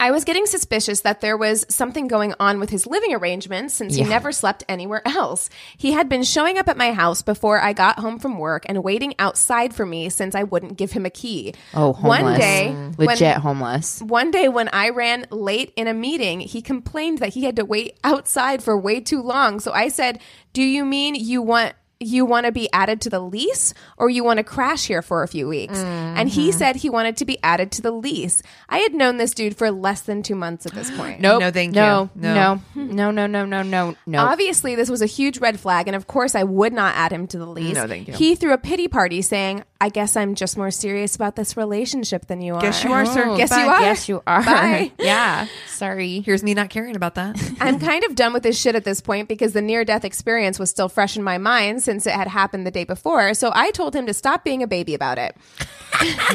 I was getting suspicious that there was something going on with his living arrangements since yeah. he never slept anywhere else. He had been showing up at my house before I got home from work and waiting outside for me since I wouldn't give him a key. Oh, homeless. One day, mm. when, legit homeless. One day when I ran late in a meeting, he complained that he had to wait outside for way too long. So I said, do you mean you want... you want to be added to the lease or you want to crash here for a few weeks? Mm-hmm. And he said he wanted to be added to the lease. I had known this dude for less than two months at this point. Nope. No, thank no, you. No, no, no, no, no, no, no. Obviously, this was a huge red flag. And of course, I would not add him to the lease. No, thank you. He threw a pity party saying, I guess I'm just more serious about this relationship than you are. Guess you are, sir. Oh, guess bye. you are. Guess you are. Bye. Yeah. Sorry. Here's me not caring about that. I'm kind of done with this shit at this point because the near-death experience was still fresh in my mind since it had happened the day before, so I told him to stop being a baby about it.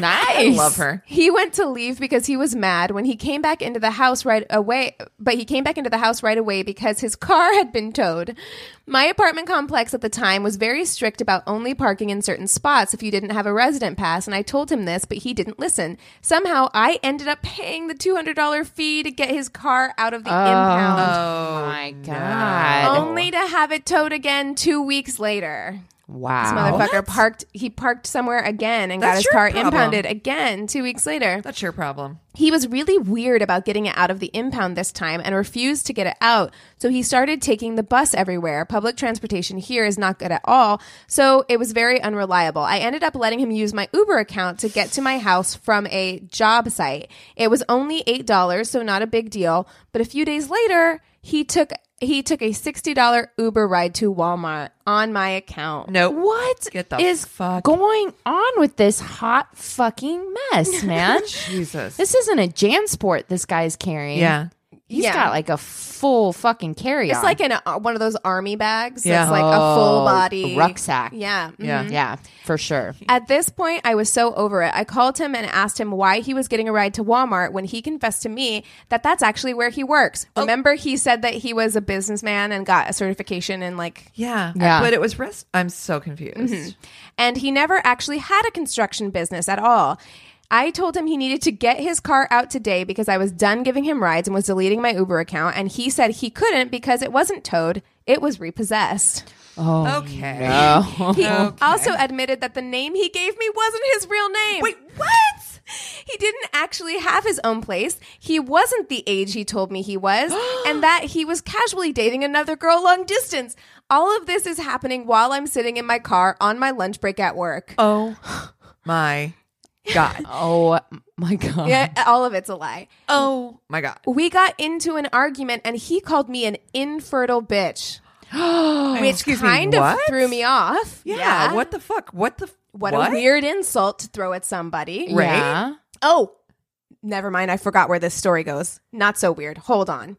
Nice. I love her. He went to leave because he was mad when he came back into the house right away, but he came back into the house right away because his car had been towed. My apartment complex at the time was very strict about only parking in certain spots if you didn't have a resident pass, and I told him this, but he didn't listen. Somehow, I ended up paying the two hundred dollars fee to get his car out of the oh, impound. Oh, my God. Only to have it towed again two weeks later. Wow. This motherfucker what? parked, he parked somewhere again and That's got his car problem. impounded again two weeks later. That's your problem. He was really weird about getting it out of the impound this time and refused to get it out. So he started taking the bus everywhere. Public transportation here is not good at all. So it was very unreliable. I ended up letting him use my Uber account to get to my house from a job site. It was only eight dollars, so not a big deal. But a few days later, he took He took a sixty dollars Uber ride to Walmart on my account. No, nope. What Get the is fuck. going on with this hot fucking mess, man? Jesus. This isn't a JanSport this guy's carrying. Yeah. He's yeah. got like a full fucking carry-on. It's like in a, one of those army bags. Yeah. It's like a full body. Rucksack. Yeah. Mm-hmm. Yeah. Yeah, for sure. At this point, I was so over it. I called him and asked him why he was getting a ride to Walmart when he confessed to me that that's actually where he works. Oh. Remember, he said that he was a businessman and got a certification and like... Yeah. yeah. But it was... Res- I'm so confused. Mm-hmm. And he never actually had a construction business at all. I told him he needed to get his car out today because I was done giving him rides and was deleting my Uber account. And he said he couldn't because it wasn't towed. It was repossessed. Oh, okay. No. He okay. also admitted that the name he gave me wasn't his real name. Wait, what? He didn't actually have his own place. He wasn't the age he told me he was, and that he was casually dating another girl long distance. All of this is happening while I'm sitting in my car on my lunch break at work. Oh, my God. Oh my God. Yeah, all of it's a lie. Oh my God. We got into an argument and he called me an infertile bitch. Which Excuse kind me, of threw me off. Yeah. yeah. What the fuck? What the f- what, what a weird insult to throw at somebody. Right. Yeah. Oh, never mind. I forgot where this story goes. Not so weird. Hold on.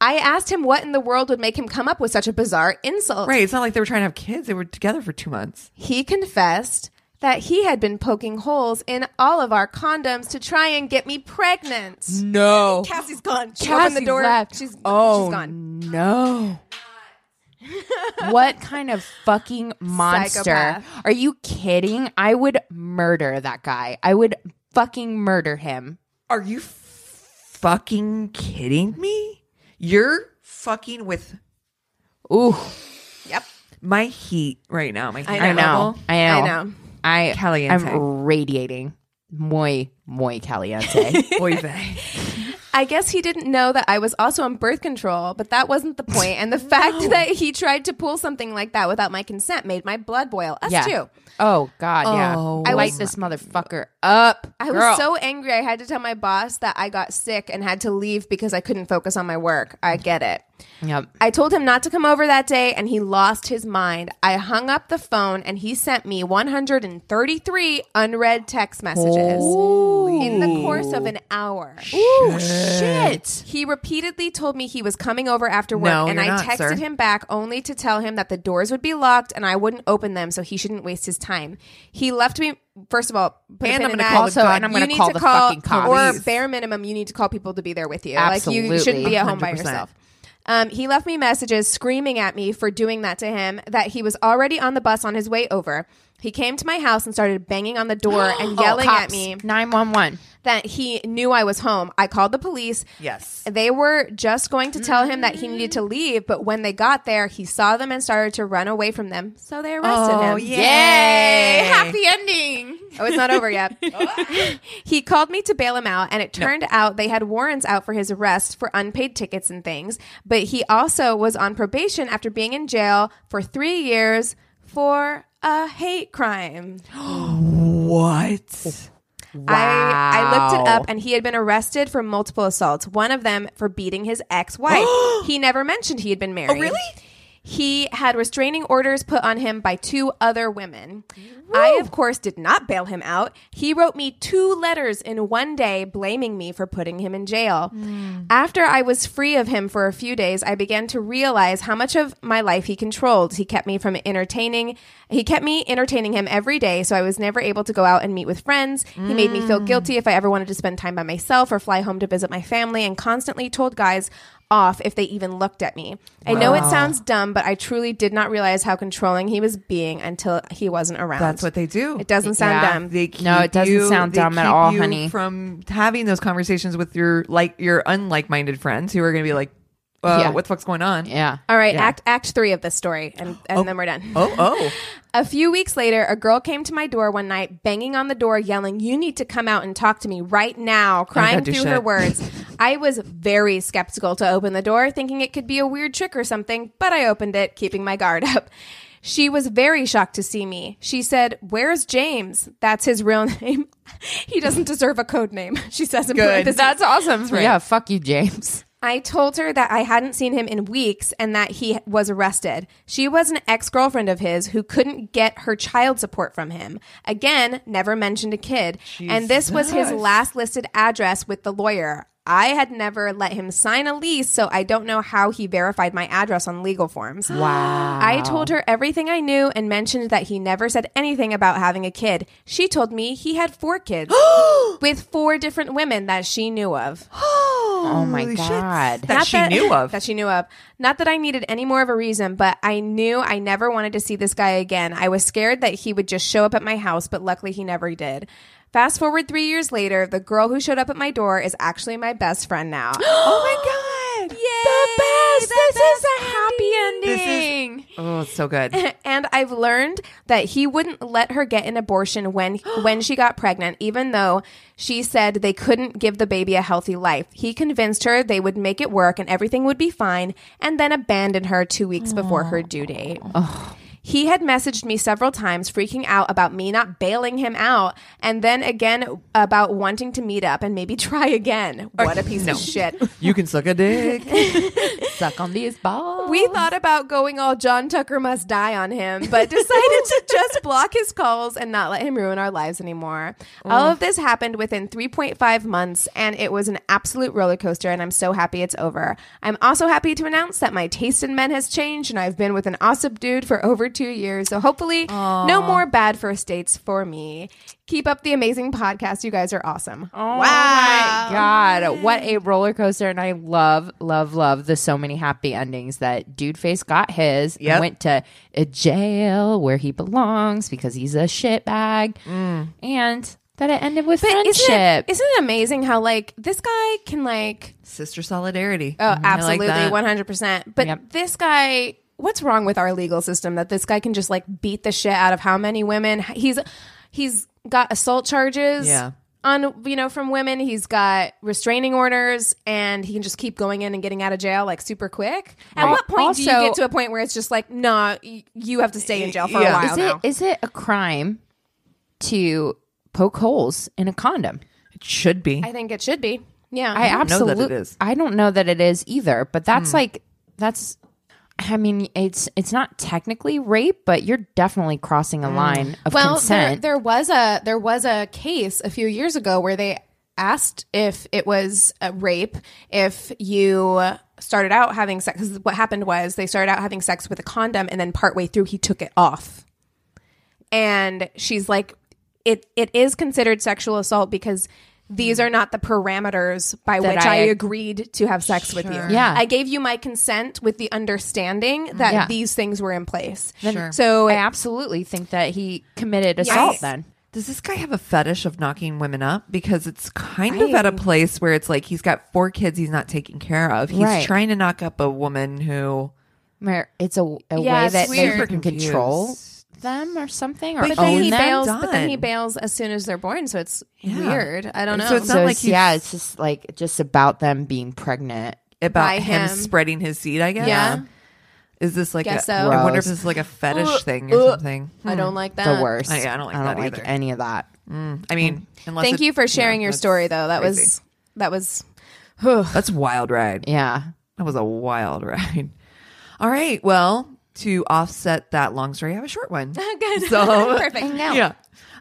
I asked him what in the world would make him come up with such a bizarre insult. Right. It's not like they were trying to have kids. They were together for two months. He confessed that he had been poking holes in all of our condoms to try and get me pregnant. No. Cassie's gone. She Cassie opened the door. Left. She's, oh, she's gone. No. What kind of fucking monster? Psychopath. Are you kidding? I would murder that guy. I would fucking murder him. Are you f- fucking kidding me? You're fucking with... Ooh. Yep. My heat right now. My heat I know. I know. I know. I, caliente. I'm radiating. Muy, muy caliente. I guess he didn't know that I was also on birth control, but that wasn't the point. And the no. fact that he tried to pull something like that without my consent made my blood boil. Us yeah. too. Oh, God, yeah. Oh, I light this motherfucker up. I Girl. was so angry I had to tell my boss that I got sick and had to leave because I couldn't focus on my work. I get it. Yep. I told him not to come over that day, and he lost his mind. I hung up the phone, and he sent me one hundred thirty-three unread text messages Holy. in the course of an hour. Ooh, shit. He repeatedly told me he was coming over after work, no, and I not, texted sir. him back only to tell him that the doors would be locked and I wouldn't open them, so he shouldn't waste his time. He left me... First of all, and I'm going to call also, and I'm going to call the call, fucking cops. Or bare minimum, you need to call people to be there with you. Absolutely. Like, you shouldn't be at home one hundred percent by yourself. Um, he left me messages screaming at me for doing that to him, that he was already on the bus on his way over. He came to my house and started banging on the door and yelling oh, cops. at me. nine one one that he knew I was home. I called the police. Yes. They were just going to tell him that he needed to leave, but when they got there, he saw them and started to run away from them, so they arrested oh, him. Yay. Yay! Happy ending. Oh, it's not over yet. He called me to bail him out, and it turned no. out they had warrants out for his arrest for unpaid tickets and things, but he also was on probation after being in jail for three years for a hate crime. What? Wow. I, I looked it up, and he had been arrested for multiple assaults, one of them for beating his ex-wife. He never mentioned he had been married. Oh, really? He had restraining orders put on him by two other women. Woo. I, of course, did not bail him out. He wrote me two letters in one day blaming me for putting him in jail. Mm. After I was free of him for a few days, I began to realize how much of my life he controlled. He kept me from entertaining. He kept me entertaining him every day, so I was never able to go out and meet with friends. Mm. He made me feel guilty if I ever wanted to spend time by myself or fly home to visit my family, and constantly told guys off if they even looked at me. I wow. know it sounds dumb, but I truly did not realize how controlling he was being until he wasn't around. That's what they do. It doesn't sound yeah. dumb. They keep no, it doesn't you, sound dumb at all, you honey. From having those conversations with your like your unlike-minded friends who are going to be like, uh, yeah. what the fuck's going on? Yeah. All right, yeah. act act three of this story, and, and oh. then we're done. Oh, oh. A few weeks later, a girl came to my door one night, banging on the door, yelling, "You need to come out and talk to me right now," crying through shit. her words. I was very skeptical to open the door, thinking it could be a weird trick or something, but I opened it, keeping my guard up. She was very shocked to see me. She said, "Where's James?" That's his real name. He doesn't deserve a code name, she says. Good. That's awesome. Right. Yeah, fuck you, James. I told her that I hadn't seen him in weeks and that he was arrested. She was an ex-girlfriend of his who couldn't get her child support from him. Again, never mentioned a kid. Jesus. And this was his last listed address with the lawyer. I had never let him sign a lease, so I don't know how he verified my address on legal forms. Wow. I told her everything I knew and mentioned that he never said anything about having a kid. She told me he had four kids with four different women that she knew of. Oh, my Holy God. Shit. That Not she that, knew of. That she knew of. Not that I needed any more of a reason, but I knew I never wanted to see this guy again. I was scared that he would just show up at my house, but luckily he never did. Fast forward three years later, the girl who showed up at my door is actually my best friend now. Oh my God. Yay. The best. The this best is a happy ending. This is, oh, it's so good. And I've learned that he wouldn't let her get an abortion when when she got pregnant, even though she said they couldn't give the baby a healthy life. He convinced her they would make it work and everything would be fine, and then abandoned her two weeks before her due date. Oh. He had messaged me several times freaking out about me not bailing him out, and then again about wanting to meet up and maybe try again. What a piece no. of shit. You can suck a dick. Suck on these balls. We thought about going all John Tucker Must Die on him, but decided to just block his calls and not let him ruin our lives anymore. Mm. All of this happened within three point five months, and it was an absolute roller coaster, and I'm so happy it's over. I'm also happy to announce that my taste in men has changed, and I've been with an awesome dude for over two years, so hopefully Aww. no more bad first dates for me. Keep up the amazing podcast. You guys are awesome. Oh wow. my God. What a roller coaster. And I love, love, love the so many happy endings that Dude Face got his. Yep. Went to a jail where he belongs because he's a shitbag. Mm. And that it ended with but friendship. Isn't it, isn't it amazing how like this guy can like... Sister solidarity. Oh, mm-hmm. absolutely. Like one hundred percent. But yep. this guy... What's wrong with our legal system that this guy can just like beat the shit out of how many women? He's he's got assault charges yeah. on you know from women. He's got restraining orders, and he can just keep going in and getting out of jail like super quick. Right. At what point also, do you get to a point where it's just like, no, nah, you have to stay in jail for yeah. a while? Is it now. Is it a crime to poke holes in a condom? It should be. I think it should be. Yeah, I, I absolutely. I don't know that it is either, but that's mm. like that's. I mean, it's it's not technically rape, but you're definitely crossing a line of well, consent. There, there was a there was a case a few years ago where they asked if it was a rape if you started out having sex. 'Cause what happened was they started out having sex with a condom, and then partway through he took it off. And she's like, it it is considered sexual assault because these are not the parameters by that which I, I agreed to have sex sure. with you. Yeah. I gave you my consent with the understanding that yeah. these things were in place. Sure. So I absolutely think that he committed assault yes. then. does this guy have a fetish of knocking women up? Because it's kind right. of at a place where it's like he's got four kids he's not taking care of. He's right. trying to knock up a woman who... It's a, a yeah, way that they can control them or something. Or but, then he bails, but then he bails as soon as they're born, so it's yeah. weird. I don't know. So it's not so like it's, yeah, it's just like just about them being pregnant. About him. him spreading his seed, I guess? Yeah. yeah. Is this like a, so. I wonder if this is like a fetish uh, thing or uh, something. Hmm. I don't like that. The worst. I, I don't like I don't that like either. Any of that. Mm. I mean, unless thank it, you for sharing yeah, your story though. That crazy. was that was whew. That's a wild ride. Yeah. That was a wild ride. All right. Well, to offset that long story, I have a short one. Good. So perfect. I know. Yeah.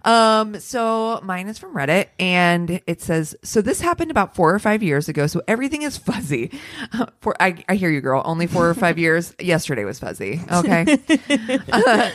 Um, so mine is from Reddit and it says, so this happened about four or five years ago. So everything is fuzzy. Uh, for, I, I hear you, girl. Only four or five years. Yesterday was fuzzy. Okay. uh,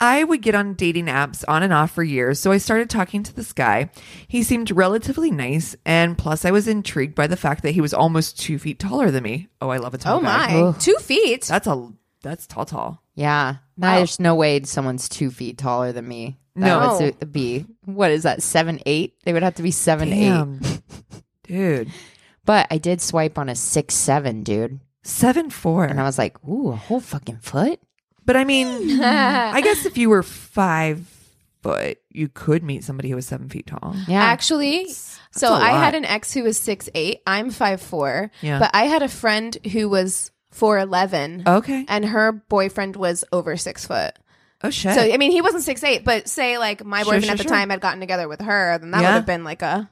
I would get on dating apps on and off for years. So I started talking to this guy. He seemed relatively nice. And plus I was intrigued by the fact that he was almost two feet taller than me. Oh, I love a tall oh guy. My. Ugh. Two feet. That's a, that's tall, tall. Yeah. Wow. There's no way someone's two feet taller than me. That no. would be, what is that, seven, eight? They would have to be seven, damn. eight. Dude. But I did swipe on a six, seven, dude. Seven, four. And I was like, ooh, a whole fucking foot? But I mean, I guess if you were five foot, you could meet somebody who was seven feet tall. Yeah. Actually, that's so I had an ex who was six, eight. I'm five, four. Yeah. But I had a friend who was four, eleven. Okay. And her boyfriend was over six foot. Oh, shit. So, I mean, he wasn't six eight, but say, like, my boyfriend sure, sure, at the sure. time had gotten together with her, then that yeah. would have been, like, a...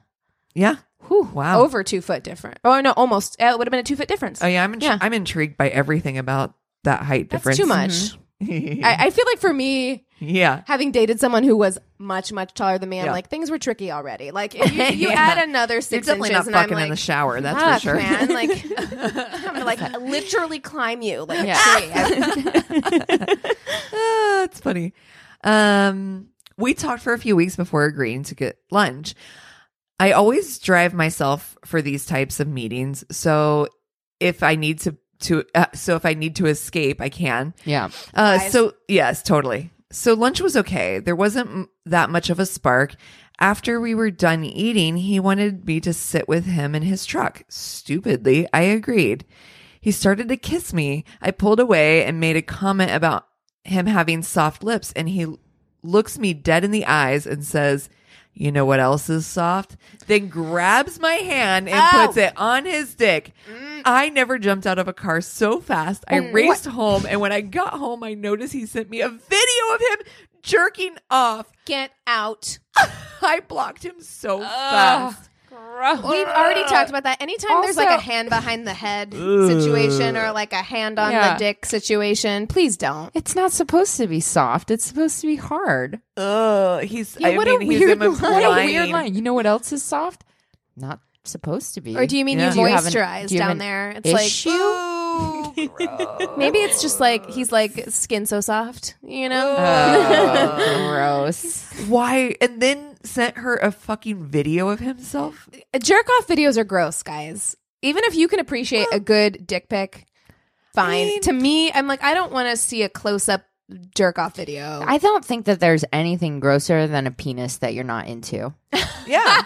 Yeah. Whew, wow. Over two foot difference. Oh, no, almost. It would have been a two foot difference. Oh, yeah. I'm, intri- yeah. I'm intrigued by everything about that height difference. That's too much. Mm-hmm. I-, I feel like for me... Yeah. Having dated someone who was much, much taller than me, I'm yeah. like, things were tricky already. Like, if you, you yeah. add another six You're definitely inches, not fucking and I'm like, in the shower, that's ah, for sure. Man, like, I'm gonna like literally climb you like yeah. a tree. Oh, it's funny. Um, we talked for a few weeks before agreeing to get lunch. I always drive myself for these types of meetings, so if I need to, to uh, so if I need to escape, I can. Yeah. Uh, I, so yes, totally. So lunch was okay. There wasn't m- that much of a spark. After we were done eating, he wanted me to sit with him in his truck. Stupidly, I agreed. He started to kiss me. I pulled away and made a comment about him having soft lips, and he l- looks me dead in the eyes and says, "You know what else is soft?" Then grabs my hand and Ow. puts it on his dick. Mm. I never jumped out of a car so fast. I what? raced home, and when I got home, I noticed he sent me a video of him jerking off. Get out. I blocked him so Ugh. fast. Gross. We've already talked about that. Anytime also, there's like a hand behind the head situation or like a hand on yeah. the dick situation, please don't. It's not supposed to be soft. It's supposed to be hard. Ugh, he's, yeah, I what mean, a he's weird line. What a weird line. You know what else is soft? Not supposed to be. Or do you mean yeah. you do moisturize you an, do you down there? It's issue? like, gross. Maybe it's just like, he's like skin so soft, you know? Oh, gross. Why? And then sent her a fucking video of himself. Jerk off videos are gross, guys. Even if you can appreciate well, a good dick pic, fine. I mean, to me, I'm like, I don't want to see a close up jerk off video. I don't think that there's anything grosser than a penis that you're not into. Yeah.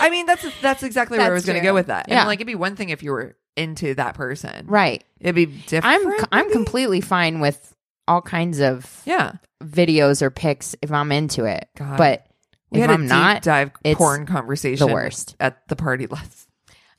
I mean, that's that's exactly that's where I was going to go with that. Yeah. And like, it'd be one thing if you were into that person. Right. It'd be different. I'm I'm completely fine with all kinds of yeah. videos or pics if I'm into it. God. But We if had I'm a deep not, dive porn conversation the worst. At the party last.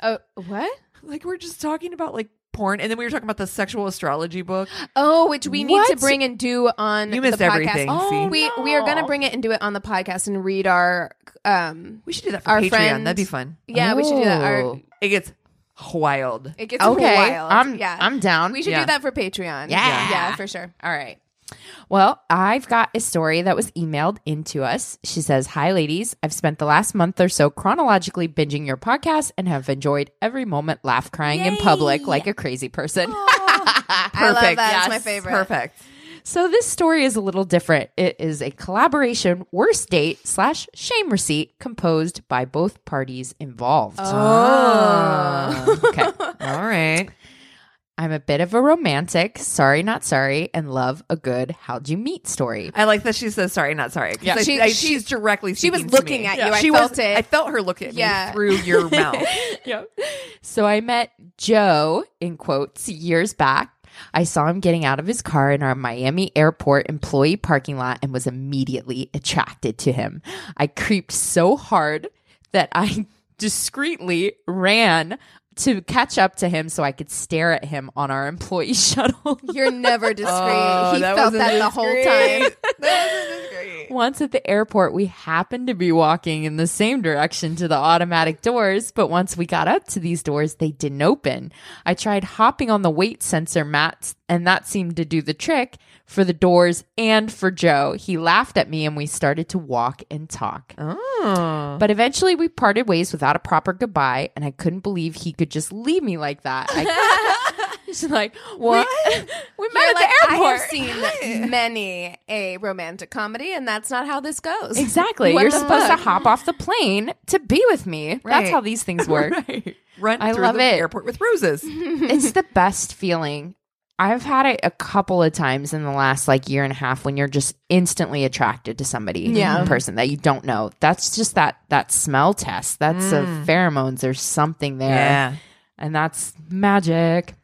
Oh, what? Like we're just talking about like porn, and then we were talking about the sexual astrology book. Oh, which we what? need to bring and do on. You missed the podcast. everything. Oh, see? we no. we are gonna bring it and do it on the podcast and read our. Um, we should do that for Patreon. Friends. That'd be fun. Yeah, oh. we should do that. Our, it gets wild. It gets okay. wild. I'm yeah. I'm down. We should yeah. do that for Patreon. Yeah. yeah, yeah, for sure. All right. Well, I've got a story that was emailed into us. She says, "Hi, ladies. I've spent the last month or so chronologically binging your podcast and have enjoyed every moment, laugh, crying Yay. in public like a crazy person." Perfect. I love that. Yes. It's my favorite. Perfect. So this story is a little different. It is a collaboration, worst date slash shame receipt composed by both parties involved. Oh. Okay. All right. I'm a bit of a romantic, sorry not sorry, and love a good how'd you meet story. I like that she says sorry not sorry. Yeah. I, she, I, she's directly speaking She was looking to me. at yeah. you. I she felt was, it. I felt her look at yeah. me through your mouth. Yeah. So I met Joe, in quotes, years back. I saw him getting out of his car in our Miami airport employee parking lot and was immediately attracted to him. I creeped so hard that I discreetly ran to catch up to him so I could stare at him on our employee shuttle. You're never discreet. Oh, he that felt that discreet. the whole time. That wasn't discreet. Once at the airport, we happened to be walking in the same direction to the automatic doors, but once we got up to these doors, they didn't open. I tried hopping on the weight sensor mats, and that seemed to do the trick for the doors and for Joe. He laughed at me, and we started to walk and talk. Oh. But eventually, we parted ways without a proper goodbye, and I couldn't believe he could just leave me like that. I, she's like, what? We, we met You're at like, the airport. I have seen many a romantic comedy, and that's not how this goes. Exactly. You're supposed fuck? to hop off the plane to be with me. Right. That's how these things work. Right. Run I through love the it. airport with roses. It's the best feeling. I've had it a couple of times in the last like year and a half when you're just instantly attracted to somebody, yeah. person that you don't know. That's just that that smell test. That's mm. a pheromones. There's something there. Yeah. And that's magic.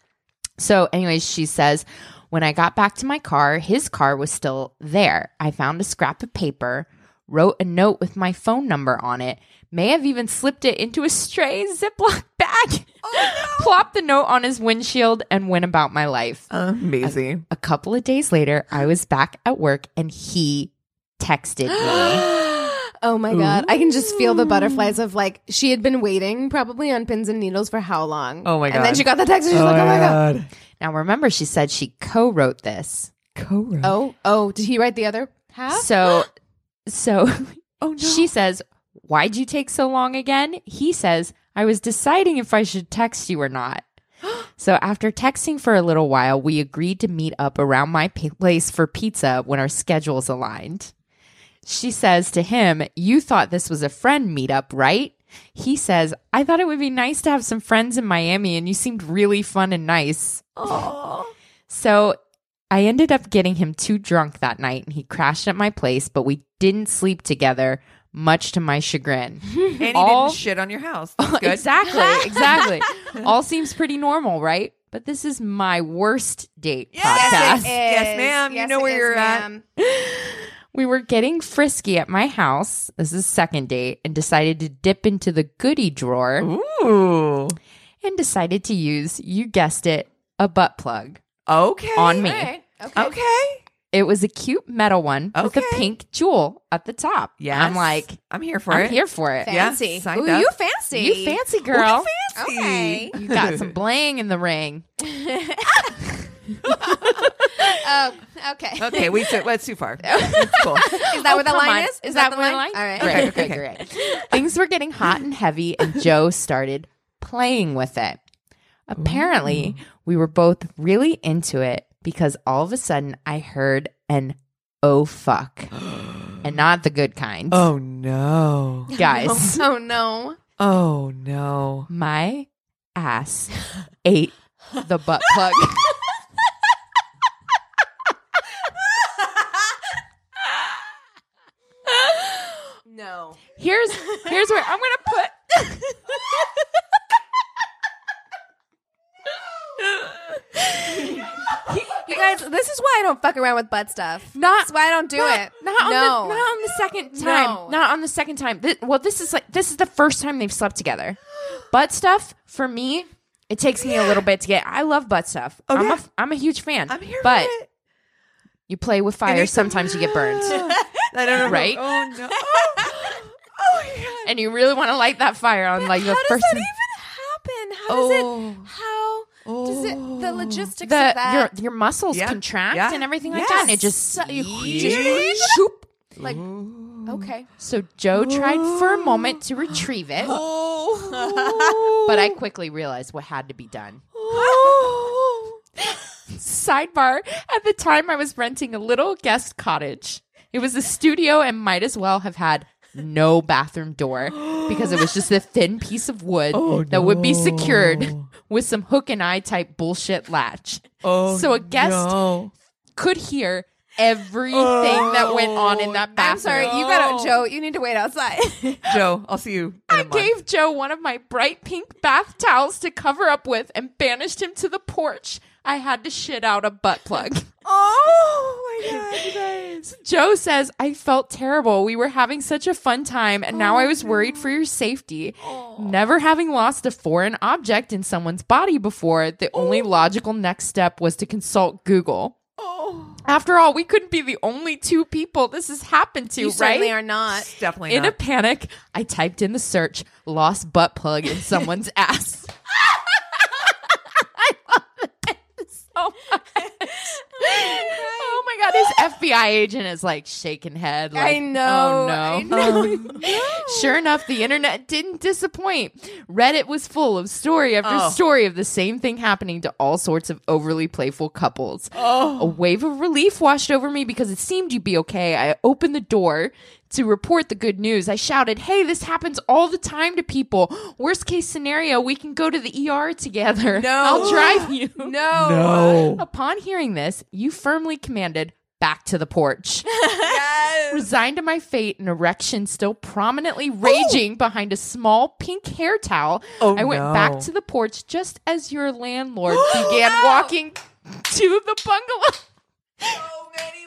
So anyways, she says, when I got back to my car, his car was still there. I found a scrap of paper, wrote a note with my phone number on it, may have even slipped it into a stray Ziploc bag, oh, no. plopped the note on his windshield, and went about my life. Amazing. A, a couple of days later, I was back at work, and he texted me. Oh, my God. Ooh. I can just feel the butterflies of, like, she had been waiting probably on pins and needles for how long? Oh, my God. And then she got the text, and she's oh like, oh, my God. God. Now, remember, she said she co-wrote this. Co-wrote? Oh, oh. Did he write the other half? So, so oh, no. she says... Why'd you take so long again? He says, I was deciding if I should text you or not. So after texting for a little while, we agreed to meet up around my place for pizza when our schedules aligned. She says to him, you thought this was a friend meetup, right? He says, I thought it would be nice to have some friends in Miami, and you seemed really fun and nice. Aww. So I ended up getting him too drunk that night, and he crashed at my place, but we didn't sleep together, much to my chagrin. And he all, didn't shit on your house. That's good. Exactly. Exactly. All seems pretty normal, right? But this is my worst date yes, podcast. Yes, yes, ma'am. Yes, you know where is, you're ma'am. at. We were getting frisky at my house. This is second date. And decided to dip into the goodie drawer. Ooh. And decided to use, you guessed it, a butt plug. Okay. On me. Right. Okay. Okay. It was a cute metal one okay. with a pink jewel at the top. Yeah, I'm like, I'm here for I'm it. I'm here for it. Fancy. Yeah, Ooh, you fancy. You fancy, girl. You fancy. Okay. You got some bling in the ring. Oh, okay. Okay, we took, well, that's too far. That's cool. Is that oh, where the line on. is? Is, is that, that where the line? line? All right. Great, okay, okay, okay. Great. Things were getting hot and heavy, and Joe started playing with it. Apparently, Ooh. we were both really into it, because all of a sudden I heard an oh fuck, and not the good kind. Oh no, guys! Oh no! Oh no! My ass ate the butt plug. No. Here's here's where I'm gonna put. You guys, this is why I don't fuck around with butt stuff. Not, That's why I don't do not, it. Not on, no. the, not on the second time. No. Not on the second time. This, well, this is like this is the first time they've slept together. Butt stuff for me, it takes me a little bit to get. I love butt stuff. Oh, I'm yeah. a I'm a huge fan. I'm here but for it. You play with fire. Sometimes you get burned. I don't know. Right? Oh no. Oh, oh my God. And you really want to light that fire on but like the first. How does that time. even happen? How oh. does it? How? Does it, the logistics the, of that your, your muscles yeah. contract yeah. and everything like yes. that, and it just so you just like Ooh. okay. So Joe Ooh. tried for a moment to retrieve it, oh. but I quickly realized what had to be done. Oh. Sidebar: at the time, I was renting a little guest cottage. It was a studio and might as well have had no bathroom door because it was just a thin piece of wood oh, that no. would be secured with some hook and eye type bullshit latch. Oh, so a guest no. could hear everything oh, that went on in that bathroom. I'm sorry, no. you gotta, Joe, you need to wait outside. Joe, I'll see you. I gave Joe one of my bright pink bath towels to cover up with and banished him to the porch. I had to shit out a butt plug. Oh my God, you guys. Joe says, I felt terrible. We were having such a fun time, and oh, now I was no. worried for your safety. Oh. Never having lost a foreign object in someone's body before, the oh. only logical next step was to consult Google. Oh. After all, we couldn't be the only two people this has happened to, you right? You certainly are not. Definitely in not. In a panic, I typed in the search, lost butt plug in someone's ass. I love it so much. Oh, my God. This F B I agent is like shaking head. Like, I know. Oh, no. I know. Um, sure enough, the internet didn't disappoint. Reddit was full of story after oh. story of the same thing happening to all sorts of overly playful couples. Oh. A wave of relief washed over me because it seemed you'd be okay. I opened the door to report the good news. I shouted, hey, this happens all the time to people. Worst case scenario, we can go to the E R together. No. I'll drive you. No. no. Upon hearing this, you firmly commanded, back to the porch. Yes. Resigned to my fate, an erection still prominently raging oh. behind a small pink hair towel. Oh, I went no. back to the porch just as your landlord began wow. walking to the bungalow. Oh, many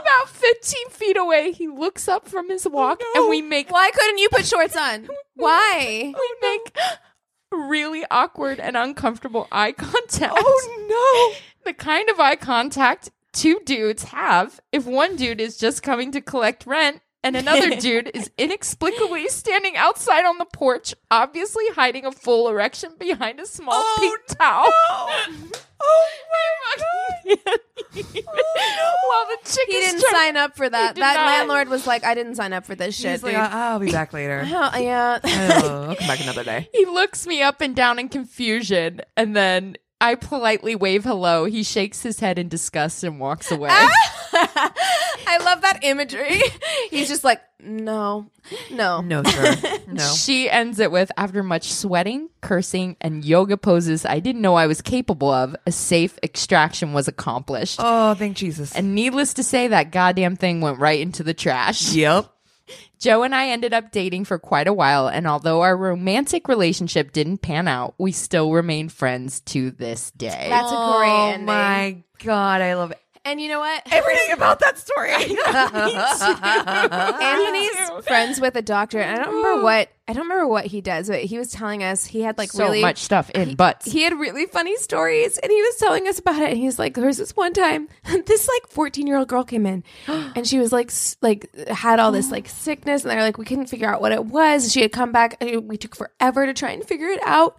about fifteen feet away, he looks up from his walk, oh, no. and we make... Why couldn't you put shorts on? Why? We make really awkward and uncomfortable eye contact. Oh, no. The kind of eye contact two dudes have if one dude is just coming to collect rent and another dude is inexplicably standing outside on the porch, obviously hiding a full erection behind a small oh, pink towel. No. Oh my God. Oh, no. Well, the chick he didn't trying- sign up for that. That not. landlord was like, I didn't sign up for this shit. He's like, oh, I'll be back later. oh, yeah. oh, I'll come back another day. He looks me up and down in confusion, and then I politely wave hello. He shakes his head in disgust and walks away. I love that imagery. He's just like, no, no. No, sir. No. She ends it with, after much sweating, cursing, and yoga poses I didn't know I was capable of, a safe extraction was accomplished. Oh, thank Jesus. And needless to say, that goddamn thing went right into the trash. Yep. Joe and I ended up dating for quite a while, and although our romantic relationship didn't pan out, we still remain friends to this day. That's a great oh, ending. Oh my God, I love it. And you know what? Everything about that story. Anthony's friends with a doctor. And I don't remember what I don't remember what he does, but he was telling us he had like so really much stuff in butts. He, he had really funny stories, and he was telling us about it. And he's like, there was this one time, this like fourteen year old girl came in, and she was like, s- like had all this like sickness, and they're like, we couldn't figure out what it was. And she had come back, and we took forever to try and figure it out.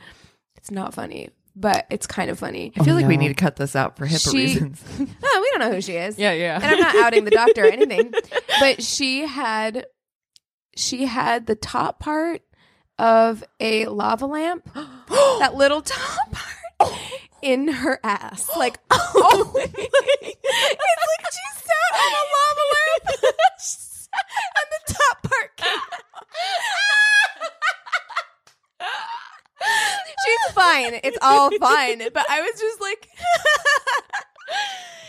It's not funny. But it's kind of funny. I feel oh, like no. we need to cut this out for HIPAA she, reasons. No, we don't know who she is. Yeah, yeah. And I'm not outing the doctor or anything. But she had, she had the top part of a lava lamp, that little top part, in her ass. Like, oh, it's like she sat on a lava lamp, and the top part came out. She's fine. It's all fine. But I was just like,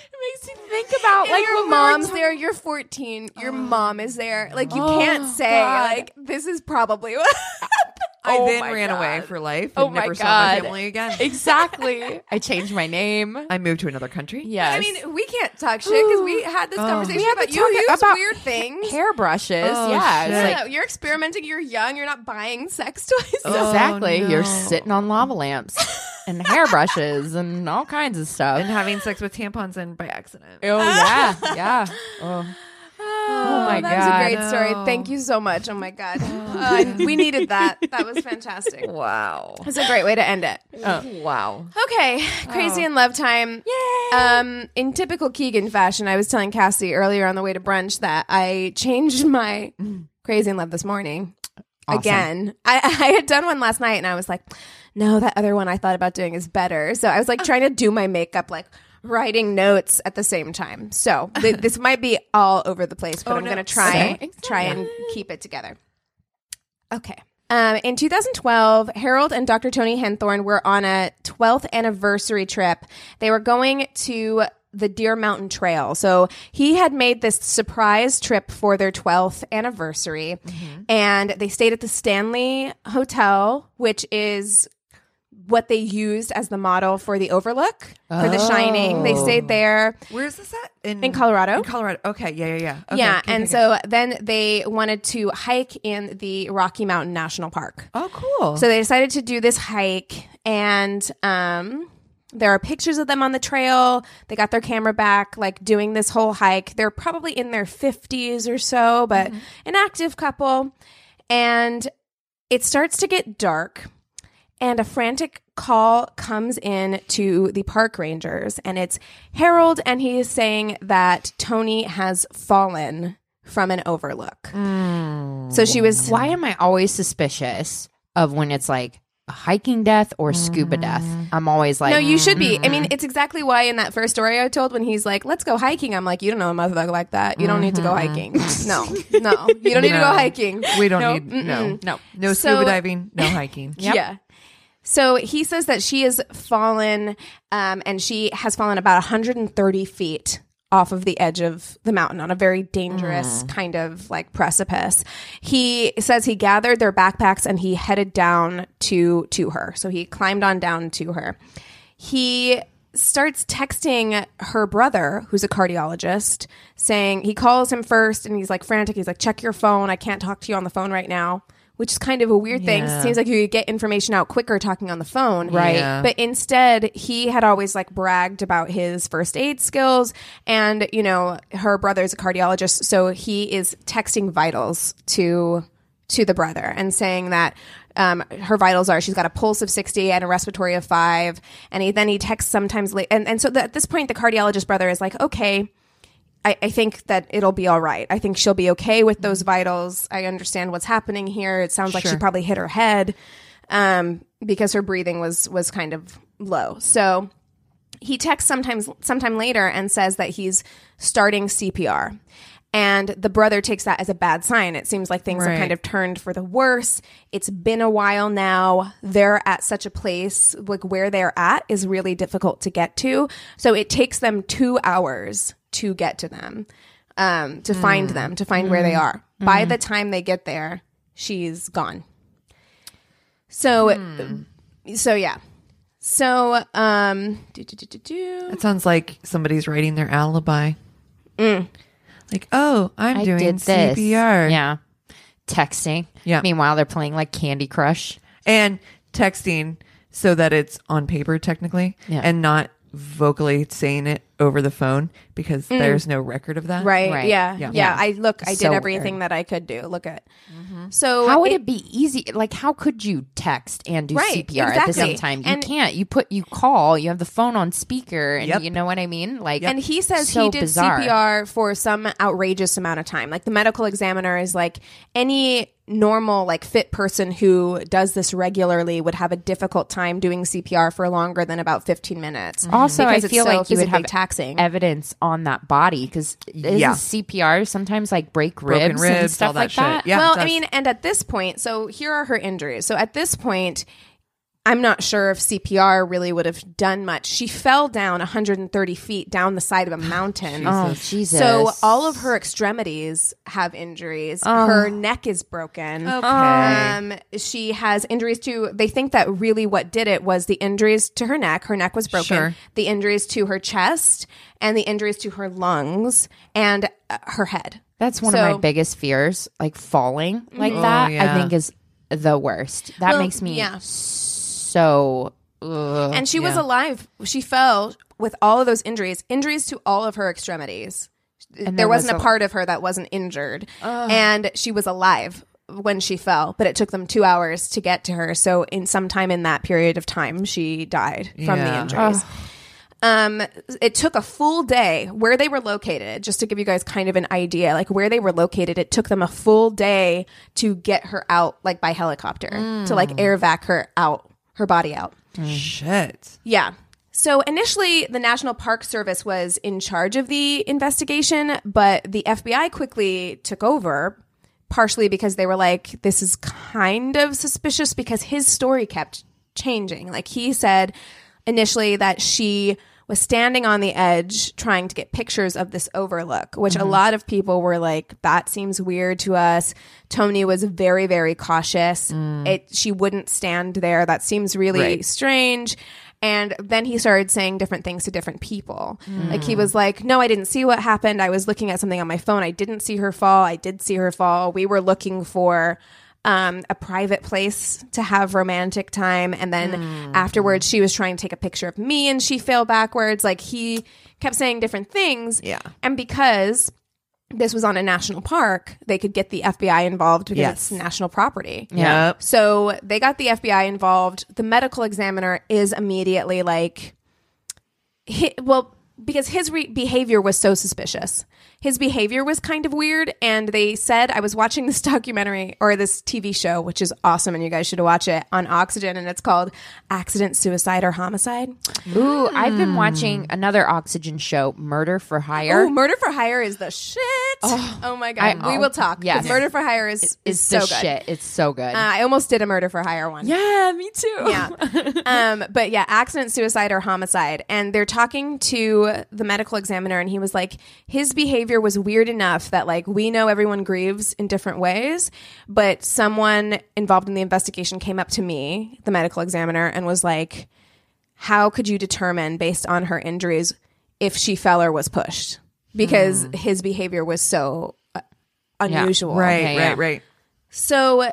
it makes you think about and like your when mom's we t- there. You're fourteen. Your oh. mom is there. Like you oh, can't say God. Like this is probably what happened. I oh then ran God. Away for life. And oh never my saw God. My family again. Exactly. I changed my name. I moved to another country. Yes. I mean, we can't talk shit because we had this oh. conversation we about you use about weird things. Hairbrushes. Oh, yeah. It's like, no, you're experimenting. You're young. You're not buying sex toys. Oh, exactly. No. You're sitting on lava lamps and hairbrushes and all kinds of stuff. And having sex with tampons and by accident. Oh, yeah. Yeah. Oh. Oh, oh my that God. That was a great no. story. Thank you so much. Oh my God. Uh, we needed that. That was fantastic. Wow. That's a great way to end it. Oh. Wow. Okay. Crazy oh. in love time. Yay. Um, in typical Keegan fashion, I was telling Cassie earlier on the way to brunch that I changed my crazy in love this morning. Awesome. Again. I, I had done one last night and I was like, no, that other one I thought about doing is better. So I was like trying to do my makeup like writing notes at the same time. So th- this might be all over the place, but oh, I'm no. going to try okay. and, try yeah. and keep it together. Okay. Um, in two thousand twelve, Harold and Doctor Tony Henthorne were on a twelfth anniversary trip. They were going to the Deer Mountain Trail. So he had made this surprise trip for their twelfth anniversary, mm-hmm. and they stayed at the Stanley Hotel, which is what they used as the model for The Overlook, oh. for The Shining. They stayed there. Where is this at? In, in Colorado. In Colorado. Okay. Yeah, yeah, yeah. Okay. Yeah. Keep, and keep, so keep. Then they wanted to hike in the Rocky Mountain National Park. Oh, cool. So they decided to do this hike, and um, there are pictures of them on the trail. They got their camera back, like doing this whole hike. They're probably in their fifties or so, but mm-hmm. an active couple. And it starts to get dark. And a frantic call comes in to the park rangers, and it's Harold, and he is saying that Tony has fallen from an overlook. Mm. So she was... Why am I always suspicious of when it's like a hiking death or scuba mm. death? I'm always like... No, you should be. I mean, it's exactly why in that first story I told, when he's like, let's go hiking, I'm like, you don't know a motherfucker like that. You don't mm-hmm. need to go hiking. No. No. You don't need no. to go hiking. We don't no. need... No. No. No scuba so, diving. No hiking. Yep. Yeah. So he says that she has fallen, um, and she has fallen about one hundred thirty feet off of the edge of the mountain on a very dangerous mm. kind of like precipice. He says he gathered their backpacks and he headed down to to her. So he climbed on down to her. He starts texting her brother, who's a cardiologist, saying, he calls him first and he's like frantic. He's like, check your phone. I can't talk to you on the phone right now. Which is kind of a weird thing. Yeah. Seems like you could get information out quicker talking on the phone. Right. Yeah. But instead, he had always like bragged about his first aid skills. And, you know, her brother's a cardiologist. So he is texting vitals to to the brother and saying that um, her vitals are, she's got a pulse of sixty and a respiratory of five. And he, then he texts sometimes late. And, and so the, at this point, the cardiologist brother is like, okay. I, I think that it'll be all right. I think she'll be okay with those vitals. I understand what's happening here. It sounds like sure. she probably hit her head um, because her breathing was was kind of low. So he texts sometimes sometime later and says that he's starting C P R. And the brother takes that as a bad sign. It seems like things right. have kind of turned for the worse. It's been a while now. They're at such a place, like where they're at is really difficult to get to. So it takes them two hours to get to them, um, to mm. find them, to find mm. where they are. Mm. By the time they get there, she's gone. So, mm. so yeah. So, um, do, do, do, do, do. That sounds like somebody's writing their alibi. Mm. Like, oh, I'm I doing did this. C P R. Yeah. Texting. Yeah. Meanwhile, they're playing like Candy Crush. And texting so that it's on paper technically yeah. and not vocally saying it over the phone because mm. there's no record of that. Right. right. Yeah. yeah. Yeah. I look, I did so everything weird. That I could do. Look at mm-hmm. So how would it, it be easy? Like, how could you text and do right, C P R exactly. at the same time? And you can't. You put, you call, you have the phone on speaker and yep. you know what I mean? Like, yep. and he says so he did bizarre. C P R for some outrageous amount of time. Like the medical examiner is like, any normal like fit person who does this regularly would have a difficult time doing C P R for longer than about fifteen minutes. Mm-hmm. Also, because I feel so like you would have taxing. Evidence on that body because yeah. C P R sometimes like break ribs, ribs and stuff that like shit. That. Yeah, well, I mean, and at this point, so here are her injuries. So at this point, I'm not sure if C P R really would have done much. She fell down one hundred thirty feet down the side of a mountain. Oh, Jesus. So all of her extremities have injuries. Oh. Her neck is broken. Okay. Um, she has injuries to, they think that really what did it was the injuries to her neck. Her neck was broken. Sure. The injuries to her chest and the injuries to her lungs and uh, her head. That's one so, of my biggest fears, like falling like oh, that, yeah. I think is the worst. That well, makes me yeah. so... So, ugh, and she yeah. was alive. She fell with all of those injuries, injuries to all of her extremities. And there wasn't was a part of her that wasn't injured. Ugh. And she was alive when she fell, but it took them two hours to get to her. So in some time in that period of time, she died from yeah. the injuries. Ugh. Um, it took a full day where they were located, just to give you guys kind of an idea, like where they were located, it took them a full day to get her out, like by helicopter, mm. to like air vac her out. Her body out. Mm. Shit. Yeah. So initially, the National Park Service was in charge of the investigation, but the F B I quickly took over, partially because they were like, this is kind of suspicious because his story kept changing. Like, he said initially that she was standing on the edge trying to get pictures of this overlook, which mm-hmm. a lot of people were like, that seems weird to us. Tony was very, very cautious. Mm. It, she wouldn't stand there. That seems really right. strange. And then he started saying different things to different people. Mm. Like, he was like, no, I didn't see what happened. I was looking at something on my phone. I didn't see her fall. I did see her fall. We were looking for um, a private place to have romantic time. And then mm. afterwards, she was trying to take a picture of me and she fell backwards. Like, he kept saying different things. Yeah. And because this was on a national park, they could get the F B I involved because yes. it's national property. Yeah. So they got the F B I involved. The medical examiner is immediately like, he, well, because his re- behavior was so suspicious. His behavior was kind of weird. And they said, I was watching this documentary or this T V show, which is awesome, and you guys should watch it, on Oxygen. And it's called Accident, Suicide or Homicide. Ooh, mm. I've been watching another Oxygen show, Murder for Hire. Oh, Murder for Hire is the shit. Oh, oh my God. I, we will talk. Yes. Murder for Hire is, is, is so the good. Shit. It's so good. Uh, I almost did a Murder for Hire one. Yeah, me too. Yeah. um, but yeah, Accident, Suicide or Homicide. And they're talking to the medical examiner, and he was like, his behavior was weird enough that, like, we know everyone grieves in different ways, but someone involved in the investigation came up to me, the medical examiner, and was like, how could you determine based on her injuries if she fell or was pushed? Because mm. his behavior was so uh, unusual. Yeah. Right, okay, right, yeah. right. So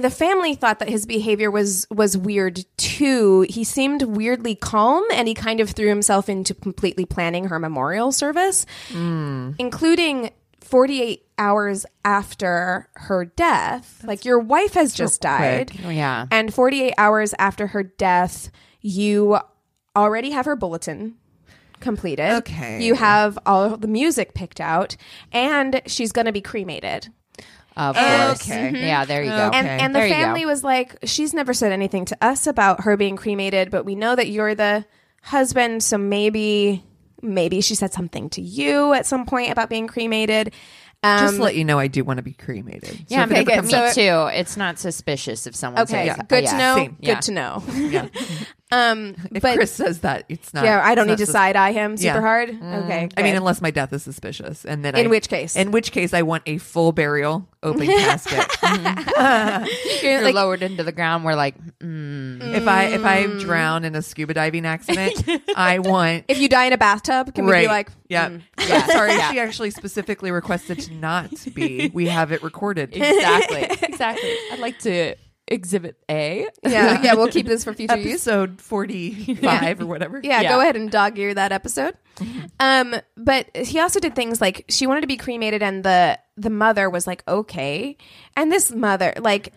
the family thought that his behavior was was weird too. He seemed weirdly calm, and he kind of threw himself into completely planning her memorial service, mm. including forty-eight hours after her death. That's like, your wife has just died. Oh, yeah. And forty-eight hours after her death, you already have her bulletin completed. Okay. You have all the music picked out, and she's going to be cremated. Of course. Okay. Mm-hmm. Yeah, there you go. Okay. And, and the there family was like, she's never said anything to us about her being cremated, but we know that you're the husband, so maybe maybe she said something to you at some point about being cremated. Um, Just to let you know, I do want to be cremated. Yeah, so okay, good. Me so it, too. It's not suspicious if someone okay, says that. Good, yeah. yeah. yeah. good to know. Good to know. Um, if but, Chris says that, it's not. Yeah, I don't need to sus- side eye him super yeah. hard. Mm. Okay, good. I mean, unless my death is suspicious, and then in I, which case, in which case, I want a full burial, open casket. Mm. You're, You're like, lowered into the ground. We're like, mm. if I if I drown in a scuba diving accident, I want. If you die in a bathtub, can right. we be like, yeah, mm. yeah. sorry, yeah. she actually specifically requested to not be. We have it recorded exactly, exactly. I'd like to. Exhibit A. Yeah, yeah, we'll keep this for future use. Episode forty-five yeah. or whatever. Yeah, yeah, go ahead and dog ear that episode. Um, but he also did things like, she wanted to be cremated, and the the mother was like, okay. And this mother, like,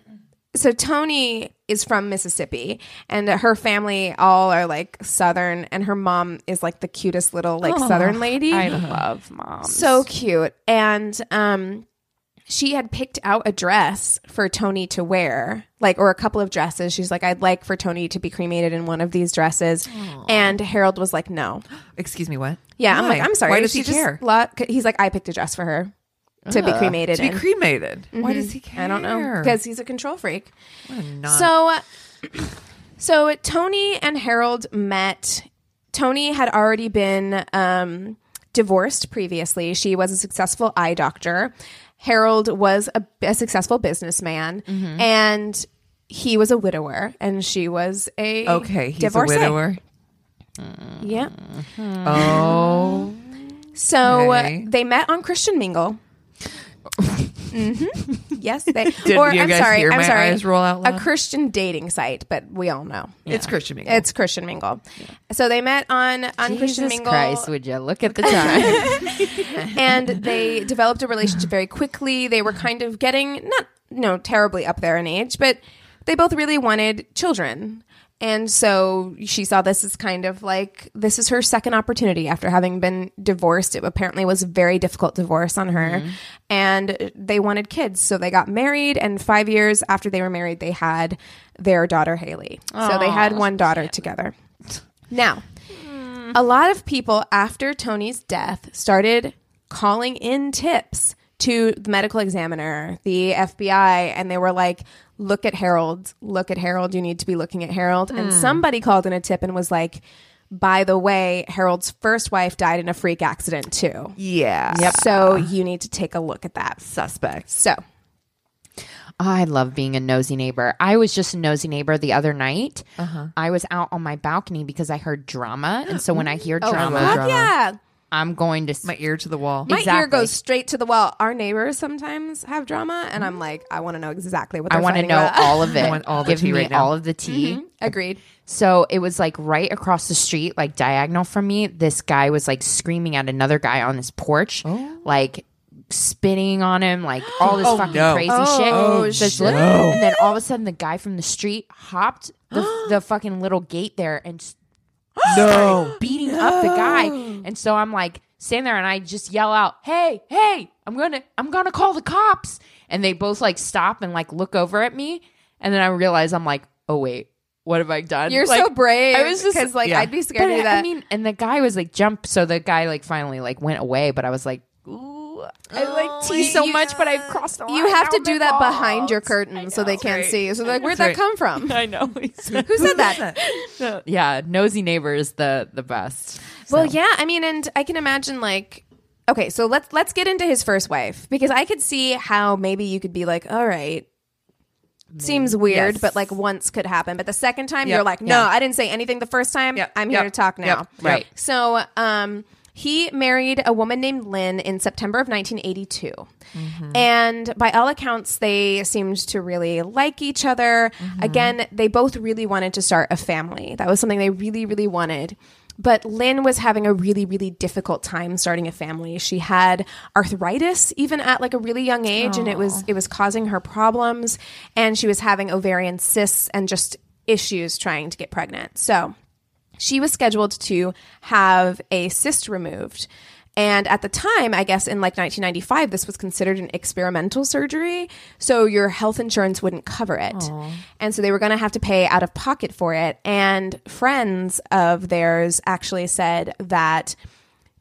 so Tony is from Mississippi, and her family all are like Southern, and her mom is like the cutest little like oh, Southern lady. I love moms. So cute. And um she had picked out a dress for Tony to wear, like, or a couple of dresses. She's like, I'd like for Tony to be cremated in one of these dresses. Aww. And Harold was like, no. Excuse me, what? Yeah, why? I'm like, I'm sorry. Why does she he care? Lo- he's like, I picked a dress for her to Ugh. be cremated. To be in. cremated. Mm-hmm. Why does he care? I don't know. Because he's a control freak. What a non- so, so Tony and Harold met. Tony had already been um, divorced previously. She was a successful eye doctor. Harold was a, a successful businessman, mm-hmm. and he was a widower, and she was a okay. He's divorcee. a widower. Yeah. Oh. So okay. uh, they met on Christian Mingle. mm-hmm. Yes, they. Did or you I'm guys sorry, hear I'm my sorry. Eyes roll out loud? A Christian dating site, but we all know yeah. it's Christian Mingle. It's Christian Mingle. Yeah. So they met on on Jesus Christian Mingle. Christ, would you look at the time? And they developed a relationship very quickly. They were kind of getting not no terribly up there in age, but they both really wanted children. And so she saw this as kind of like, this is her second opportunity after having been divorced. It apparently was a very difficult divorce on her. Mm-hmm. And they wanted kids. So they got married. And five years after they were married, they had their daughter, Haley. Aww, so they had one daughter together. Now, mm. a lot of people after Tony's death started calling in tips to the medical examiner, the F B I, and they were like, look at Harold, look at Harold, you need to be looking at Harold. Mm. And somebody called in a tip and was like, by the way, Harold's first wife died in a freak accident too. Yeah. Yep. So you need to take a look at that. Suspect. So. Oh, I love being a nosy neighbor. I was just a nosy neighbor the other night. Uh-huh. I was out on my balcony because I heard drama. And so when I hear oh, drama, I drama, yeah. I'm going to... S- my ear to the wall. Exactly. My ear goes straight to the wall. Our neighbors sometimes have drama. And I'm like, I want to know exactly what they're fighting about. I want to know all of it. I want all the Give tea me right now. all of the tea. Mm-hmm. Agreed. So it was like right across the street, like diagonal from me. This guy was like screaming at another guy on his porch. Oh. Like... spinning on him, like all this oh, fucking no. crazy oh, shit. Oh, shit. Little, and then all of a sudden the guy from the street hopped the, the fucking little gate there and no. beating no. up the guy. And so I'm like standing there and I just yell out, hey, hey, I'm gonna I'm gonna call the cops. And they both like stop and like look over at me. And then I realize I'm like, oh wait, what have I done? You're like, so brave. I was just because like yeah. I'd be scared but, of that. I mean, and the guy was like jump, so the guy like finally like went away, but I was like, ooh. I like tea oh, so you, much, but I've crossed the line. You have to do that balls. behind your curtain so they can't right. see. So like, where'd That's that right. come from? I know. Who said that? No. Yeah, nosy neighbor is the the best. So. Well, yeah, I mean, and I can imagine like, okay, so let's let's get into his first wife because I could see how maybe you could be like, all right, maybe. seems weird, yes. but like once could happen. But the second time yep. you're like, no, yep. I didn't say anything the first time. Yep. I'm here yep. to talk now. Yep. Right. So, um. He married a woman named Lynn in September of nineteen eighty-two. Mm-hmm. And by all accounts, they seemed to really like each other. Mm-hmm. Again, they both really wanted to start a family. That was something they really, really wanted. But Lynn was having a really, really difficult time starting a family. She had arthritis even at like a really young age, Aww. and it was it was causing her problems. And she was having ovarian cysts and just issues trying to get pregnant. So... she was scheduled to have a cyst removed. And at the time, I guess in like nineteen ninety-five, this was considered an experimental surgery. So your health insurance wouldn't cover it. Aww. And so they were going to have to pay out of pocket for it. And friends of theirs actually said that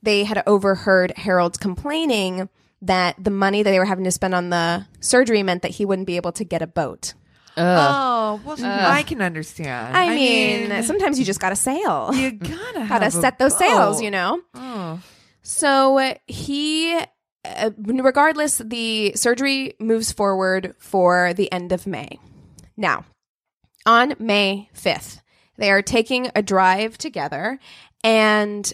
they had overheard Harold complaining that the money that they were having to spend on the surgery meant that he wouldn't be able to get a boat. Ugh. Oh, well, Ugh. I can understand. I, I mean, mean, sometimes you just got to sail. You got to gotta set those sails, you know? Oh. So he, uh, regardless, the surgery moves forward for the end of May. Now, on May fifth, they are taking a drive together and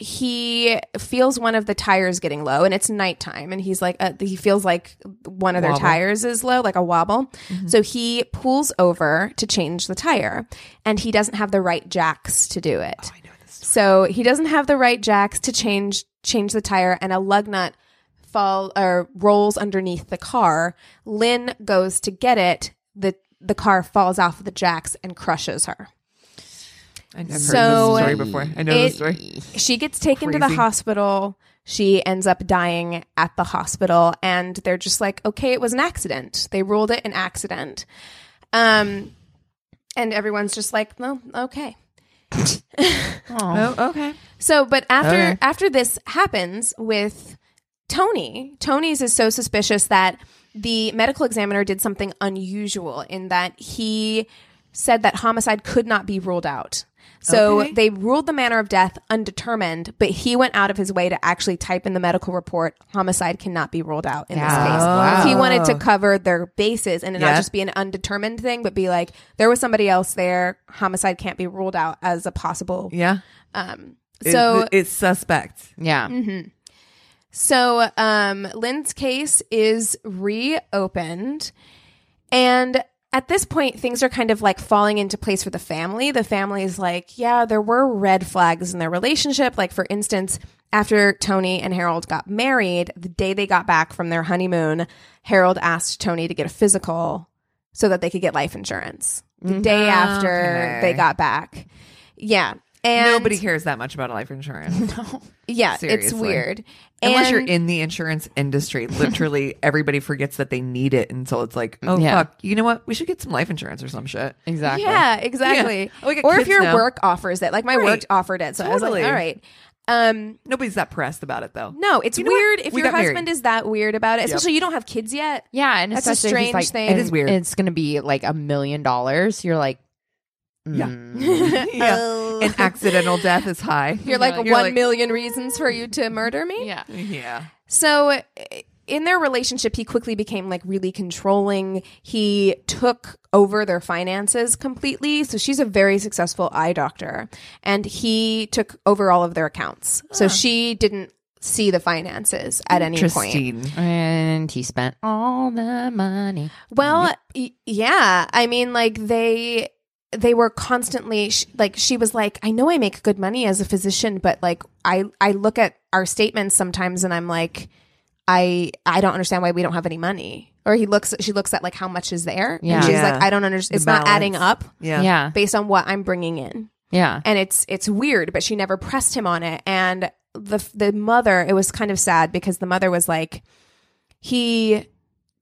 he feels one of the tires getting low and it's nighttime and he's like, uh, he feels like one of wobble. their tires is low, like a wobble. Mm-hmm. So he pulls over to change the tire and he doesn't have the right jacks to do it. Oh, I know this story. So he doesn't have the right jacks to change, change the tire and a lug nut fall or rolls underneath the car. Lynn goes to get it. The, the car falls off the jacks and crushes her. I've heard so this story before. I know it, this story. She gets taken Crazy. to the hospital. She ends up dying at the hospital. And they're just like, okay, it was an accident. They ruled it an accident. Um, and everyone's just like, well, okay. oh, okay. So, but after okay. after this happens with Tony, Tony's is so suspicious that the medical examiner did something unusual in that he said that homicide could not be ruled out. So okay. they ruled the manner of death undetermined, but he went out of his way to actually type in the medical report, homicide cannot be ruled out in yeah. this case. Wow. He wanted to cover their bases and yeah. not just be an undetermined thing, but be like, there was somebody else there, homicide can't be ruled out as a possible. Yeah. Um, so it, It's suspect. Yeah. Mm-hmm. So um, Lynn's case is reopened and... at this point, things are kind of like falling into place for the family. The family is like, yeah, there were red flags in their relationship. Like, for instance, after Tony and Harold got married, the day they got back from their honeymoon, Harold asked Tony to get a physical so that they could get life insurance. The mm-hmm. day after okay. they got back. Yeah. And nobody cares that much about life insurance. No. Yeah, seriously. It's weird. Unless and, you're in the insurance industry. Literally, everybody forgets that they need it until it's like, oh, yeah. fuck. You know what? We should get some life insurance or some shit. Exactly. Yeah, exactly. Yeah. Oh, or if your now. work offers it. Like, my right. work offered it. So totally. I was like, all right. Um, Nobody's that pressed about it, though. No, it's you know weird what? if we your husband married. is that weird about it. Especially yep. you don't have kids yet. Yeah, and that's especially a strange like, thing. It is weird. It's going to be like a million dollars. You're like, yeah, yeah. Uh, an accidental death is high. You're like, you're one like, million reasons for you to murder me. Yeah, yeah. So in their relationship, he quickly became like really controlling. He took over their finances completely. So she's a very successful eye doctor, and he took over all of their accounts. Huh. So she didn't see the finances at any point. And he spent all the money. Well, y- yeah. I mean, like they. They were constantly sh- like, she was like, I know I make good money as a physician, but like, I, I look at our statements sometimes and I'm like, I, I don't understand why we don't have any money. Or he looks, she looks at like how much is there. Yeah. And she's yeah. like, I don't understand. It's balance. Not adding up yeah. yeah, based on what I'm bringing in. Yeah. And it's, it's weird, but she never pressed him on it. And the, the mother, it was kind of sad because the mother was like, he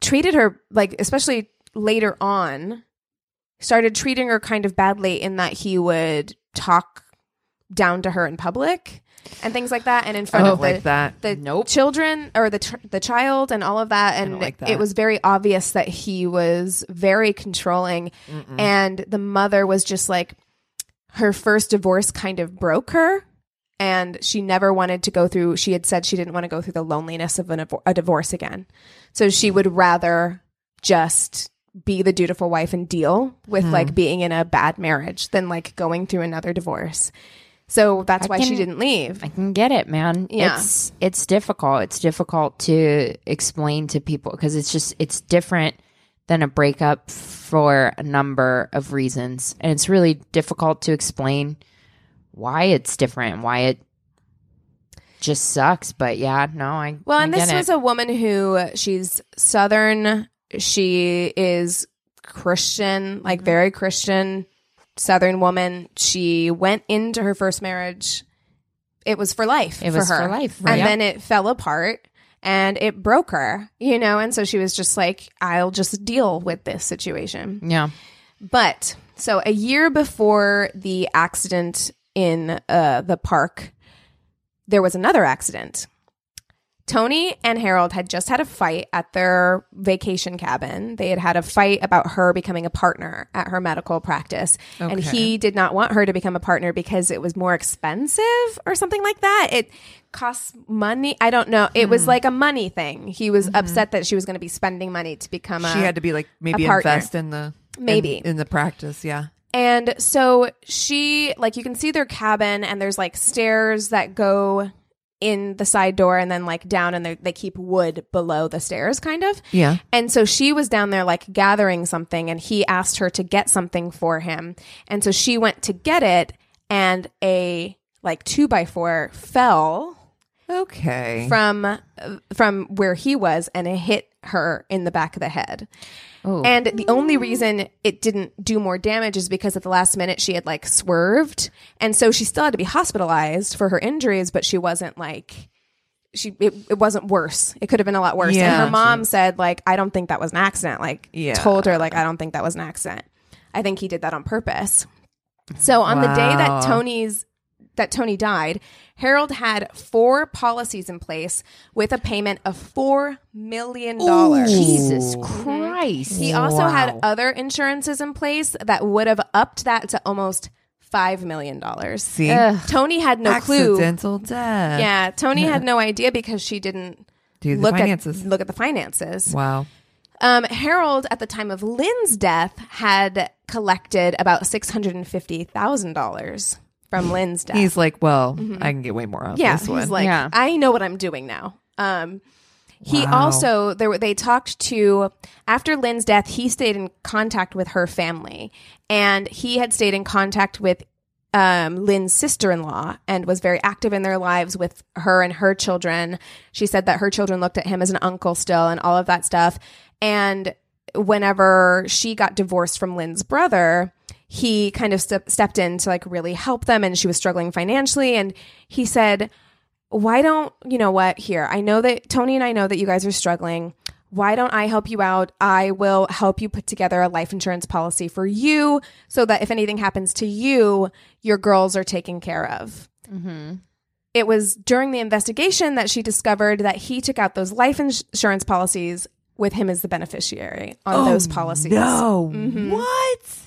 treated her like, especially later on, started treating her kind of badly in that he would talk down to her in public and things like that, and in front of the, like that. the nope. children or the tr- the child and all of that. And like that. It was very obvious that he was very controlling. Mm-mm. And the mother was just like, her first divorce kind of broke her, and she never wanted to go through, she had said she didn't want to go through the loneliness of an, a divorce again. So she would rather just be the dutiful wife and deal with mm. like being in a bad marriage than like going through another divorce. So that's I why can, she didn't leave. I can get it, man. Yeah. It's, it's difficult. It's difficult to explain to people because it's just, it's different than a breakup for a number of reasons. And it's really difficult to explain why it's different and why it just sucks. But yeah, no, I Well, I and this it. was a woman who, she's Southern, she is Christian, like very Christian, Southern woman. She went into her first marriage. It was for life. It for was her. for life. Right? And yeah. then it fell apart and it broke her, you know? And so she was just like, I'll just deal with this situation. Yeah. But so a year before the accident in uh, the park, there was another accident. Tony and Harold had just had a fight at their vacation cabin. They had had a fight about her becoming a partner at her medical practice. Okay. And he did not want her to become a partner because it was more expensive or something like that. It costs money. I don't know. It mm. was like a money thing. He was mm-hmm. upset that she was going to be spending money to become a She had to be like maybe invest in the maybe in, in the practice, yeah. And so she, like you can see their cabin and there's like stairs that go in the side door and then like down, and they keep wood below the stairs kind of. Yeah. And so she was down there like gathering something, and he asked her to get something for him. And so she went to get it, and a like two by four fell okay from from where he was, and it hit her in the back of the head. Ooh. And the only reason it didn't do more damage is because at the last minute she had like swerved, and so she still had to be hospitalized for her injuries, but she wasn't like she it, it wasn't worse. It could have been a lot worse. Yeah, and her mom true. said like, I don't think that was an accident. Like yeah. told her like, I don't think that was an accident. I think he did that on purpose. So on wow. the day that Tony's that Tony died, Harold had four policies in place with a payment of four million dollars. Ooh, Jesus Christ. He also wow. had other insurances in place that would have upped that to almost five million dollars. See? Ugh. Tony had no Accidental clue. Accidental death. Yeah. Tony yeah. had no idea because she didn't Do the look, finances. At, look at the finances. Wow. Um, Harold, at the time of Lynn's death, had collected about six hundred fifty thousand dollars. From Lynn's death. He's like, well, mm-hmm. I can get way more out of yeah, this one. He's like, yeah. I know what I'm doing now. Um, he wow. also, there were, they talked to, after Lynn's death, he stayed in contact with her family. And he had stayed in contact with um, Lynn's sister-in-law and was very active in their lives with her and her children. She said that her children looked at him as an uncle still and all of that stuff. And whenever she got divorced from Lynn's brother, he kind of st- stepped in to like really help them, and she was struggling financially. And he said, why don't, you know what, here, I know that Tony and I know that you guys are struggling. Why don't I help you out? I will help you put together a life insurance policy for you so that if anything happens to you, your girls are taken care of. Mm-hmm. It was during the investigation that she discovered that he took out those life ins- insurance policies with him as the beneficiary on oh, those policies. No. Mm-hmm. What?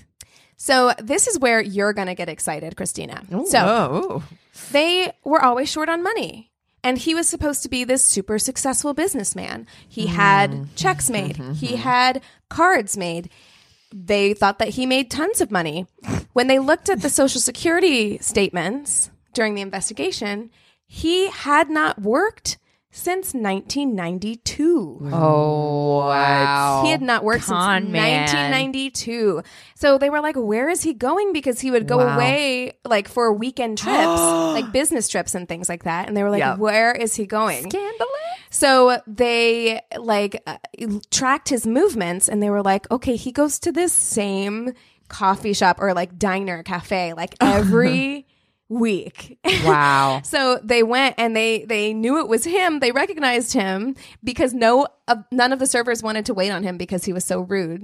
So this is where you're going to get excited, Christina. Ooh, so whoa. They were always short on money. And he was supposed to be this super successful businessman. He mm-hmm. had checks made. Mm-hmm. He had cards made. They thought that he made tons of money. When they looked at the Social Security statements during the investigation, he had not worked since nineteen ninety-two. Oh, wow. He had not worked Con since man. nineteen ninety-two. So they were like, where is he going? Because he would go wow. away like for weekend trips, like business trips and things like that. And they were like, yep. where is he going? Scandalous. So they like uh, tracked his movements, and they were like, okay, he goes to this same coffee shop or like diner cafe like every week. Wow. So they went and they they knew it was him. They recognized him because no uh, none of the servers wanted to wait on him because he was so rude.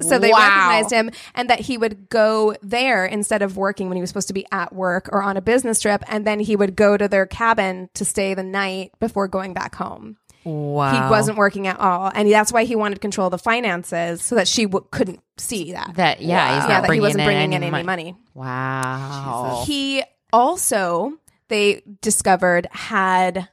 So they wow. recognized him, and that he would go there instead of working when he was supposed to be at work or on a business trip, and then he would go to their cabin to stay the night before going back home. Wow. He wasn't working at all, and that's why he wanted control of the finances so that she w- couldn't see that. That yeah, wow. he's not yeah, that he wasn't bringing in, in any money. money. Wow. Jesus. He also, they discovered, had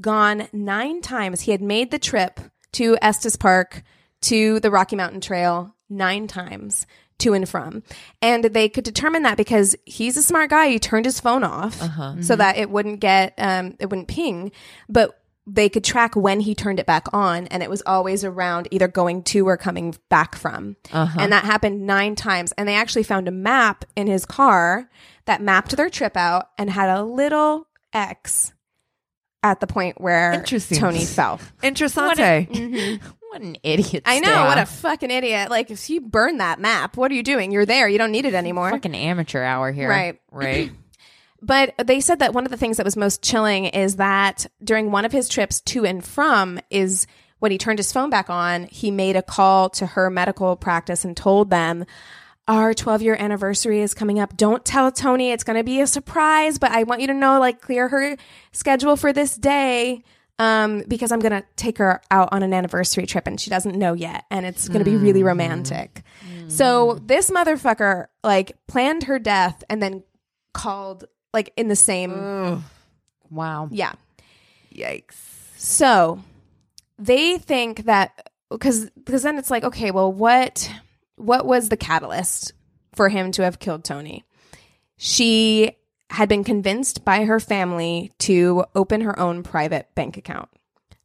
gone nine times. He had made the trip to Estes Park, to the Rocky Mountain Trail, nine times to and from. And they could determine that because he's a smart guy. He turned his phone off uh-huh. mm-hmm. so that it wouldn't get um, it wouldn't ping, but they could track when he turned it back on, and it was always around either going to or coming back from. Uh-huh. And that happened nine times. And they actually found a map in his car that mapped their trip out and had a little X at the point where Tony fell. Interessante. Mm-hmm. What an idiot. I know. Staff. What a fucking idiot. Like, if you burn that map, what are you doing? You're there. You don't need it anymore. Fucking amateur hour here. Right. Right. But they said that one of the things that was most chilling is that during one of his trips to and from is when he turned his phone back on, he made a call to her medical practice and told them, our twelve-year anniversary is coming up. Don't tell Tony. It's going to be a surprise, but I want you to know, like, clear her schedule for this day um, because I'm going to take her out on an anniversary trip, and she doesn't know yet, and it's going to be really romantic. Mm. So this motherfucker, like, planned her death and then called... Like in the same. Ugh. Wow. Yeah. Yikes. So they think that because because then it's like, okay, well, what what was the catalyst for him to have killed Tony? She had been convinced by her family to open her own private bank account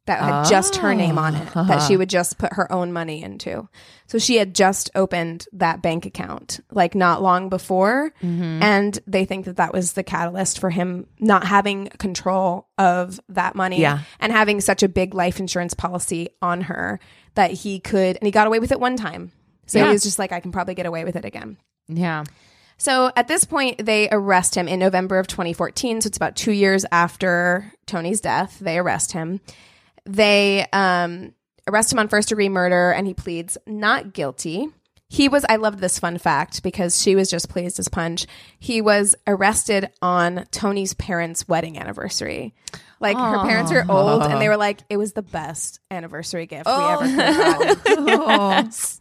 that had oh. just her name on it, uh-huh. that she would just put her own money into. So she had just opened that bank account, like not long before. Mm-hmm. And they think that that was the catalyst for him not having control of that money yeah. and having such a big life insurance policy on her that he could, and he got away with it one time. So yeah. he was just like, I can probably get away with it again. Yeah. So at this point, they arrest him in November of twenty fourteen. So it's about two years after Tony's death, they arrest him. They um, arrest him on first-degree murder, and he pleads not guilty. He was – I loved this fun fact because she was just pleased as punch. He was arrested on Tony's parents' wedding anniversary. Like, aww. Her parents were old, and they were like, it was the best anniversary gift oh. we ever could have. Yes.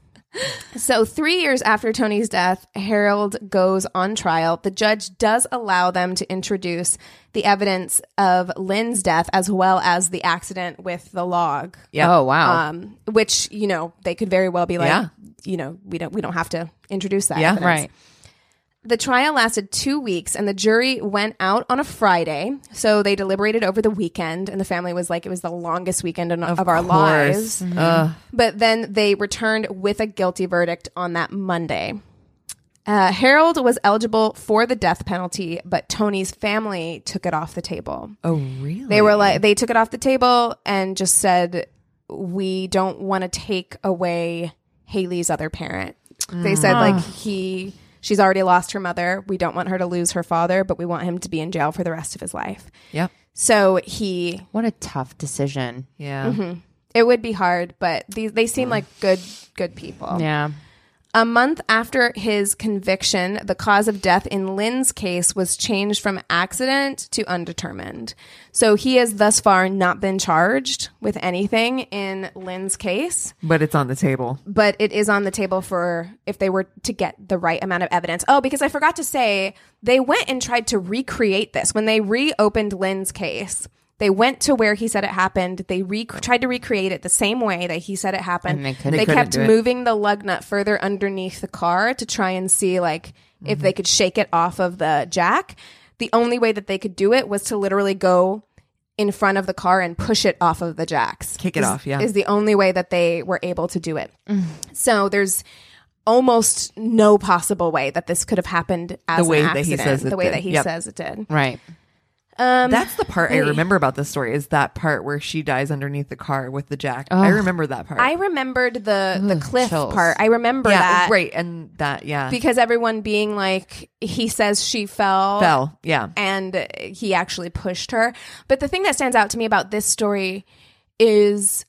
So three years after Tony's death, Harold goes on trial. The judge does allow them to introduce the evidence of Lynn's death as well as the accident with the log. Yeah. Oh, wow. Um, which, you know, they could very well be like, yeah. you know, we don't we don't have to introduce that. Yeah, evidence. Right. The trial lasted two weeks and the jury went out on a Friday. So they deliberated over the weekend, and the family was like, it was the longest weekend in, of, of our course. lives. Mm-hmm. Uh. But then they returned with a guilty verdict on that Monday. Uh, Harold was eligible for the death penalty, but Tony's family took it off the table. Oh, really? They were like, they took it off the table and just said, we don't want to take away Haley's other parent. They said, like, he, she's already lost her mother. We don't want her to lose her father, but we want him to be in jail for the rest of his life. Yep. So he... What a tough decision. Yeah. Mm-hmm. It would be hard, but these, they seem like good, good people. Yeah. A month after his conviction, the cause of death in Lynn's case was changed from accident to undetermined. So he has thus far not been charged with anything in Lynn's case. But it's on the table. But it is on the table for if they were to get the right amount of evidence. Oh, because I forgot to say, they went and tried to recreate this. When they reopened Lynn's case, they went to where he said it happened. They re- tried to recreate it the same way that he said it happened. And they couldn't, they kept moving the lug nut further underneath the car to try and see, like, mm-hmm. if they could shake it off of the jack. The only way that they could do it was to literally go in front of the car and push it off of the jacks. Kick it is, off, yeah. Is the only way that they were able to do it. Mm. So there's almost no possible way that this could have happened as an accident. The way that he says it did. The way that he yep. says it did. Right. Um, that's the part I remember about this story, is that part where she dies underneath the car with the jack. Ugh. I remember that part. I remembered the the Ugh, cliff chills. part. I remember yeah, that. Right. And that, yeah. Because everyone being like, he says she fell. Fell, yeah. And he actually pushed her. But the thing that stands out to me about this story is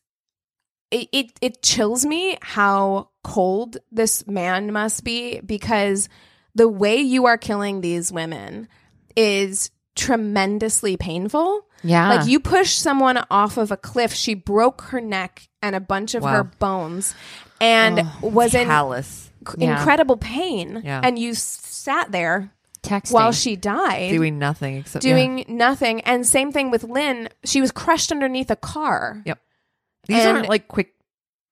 it it, it chills me how cold this man must be, because the way you are killing these women is tremendously painful. Yeah. Like, you push someone off of a cliff. She broke her neck and a bunch of wow. her bones and oh, was in callous. Yeah. incredible pain. Yeah. And you sat there texting while she died. Doing nothing except doing yeah. nothing. And same thing with Lynn. She was crushed underneath a car. Yep. These and aren't like quick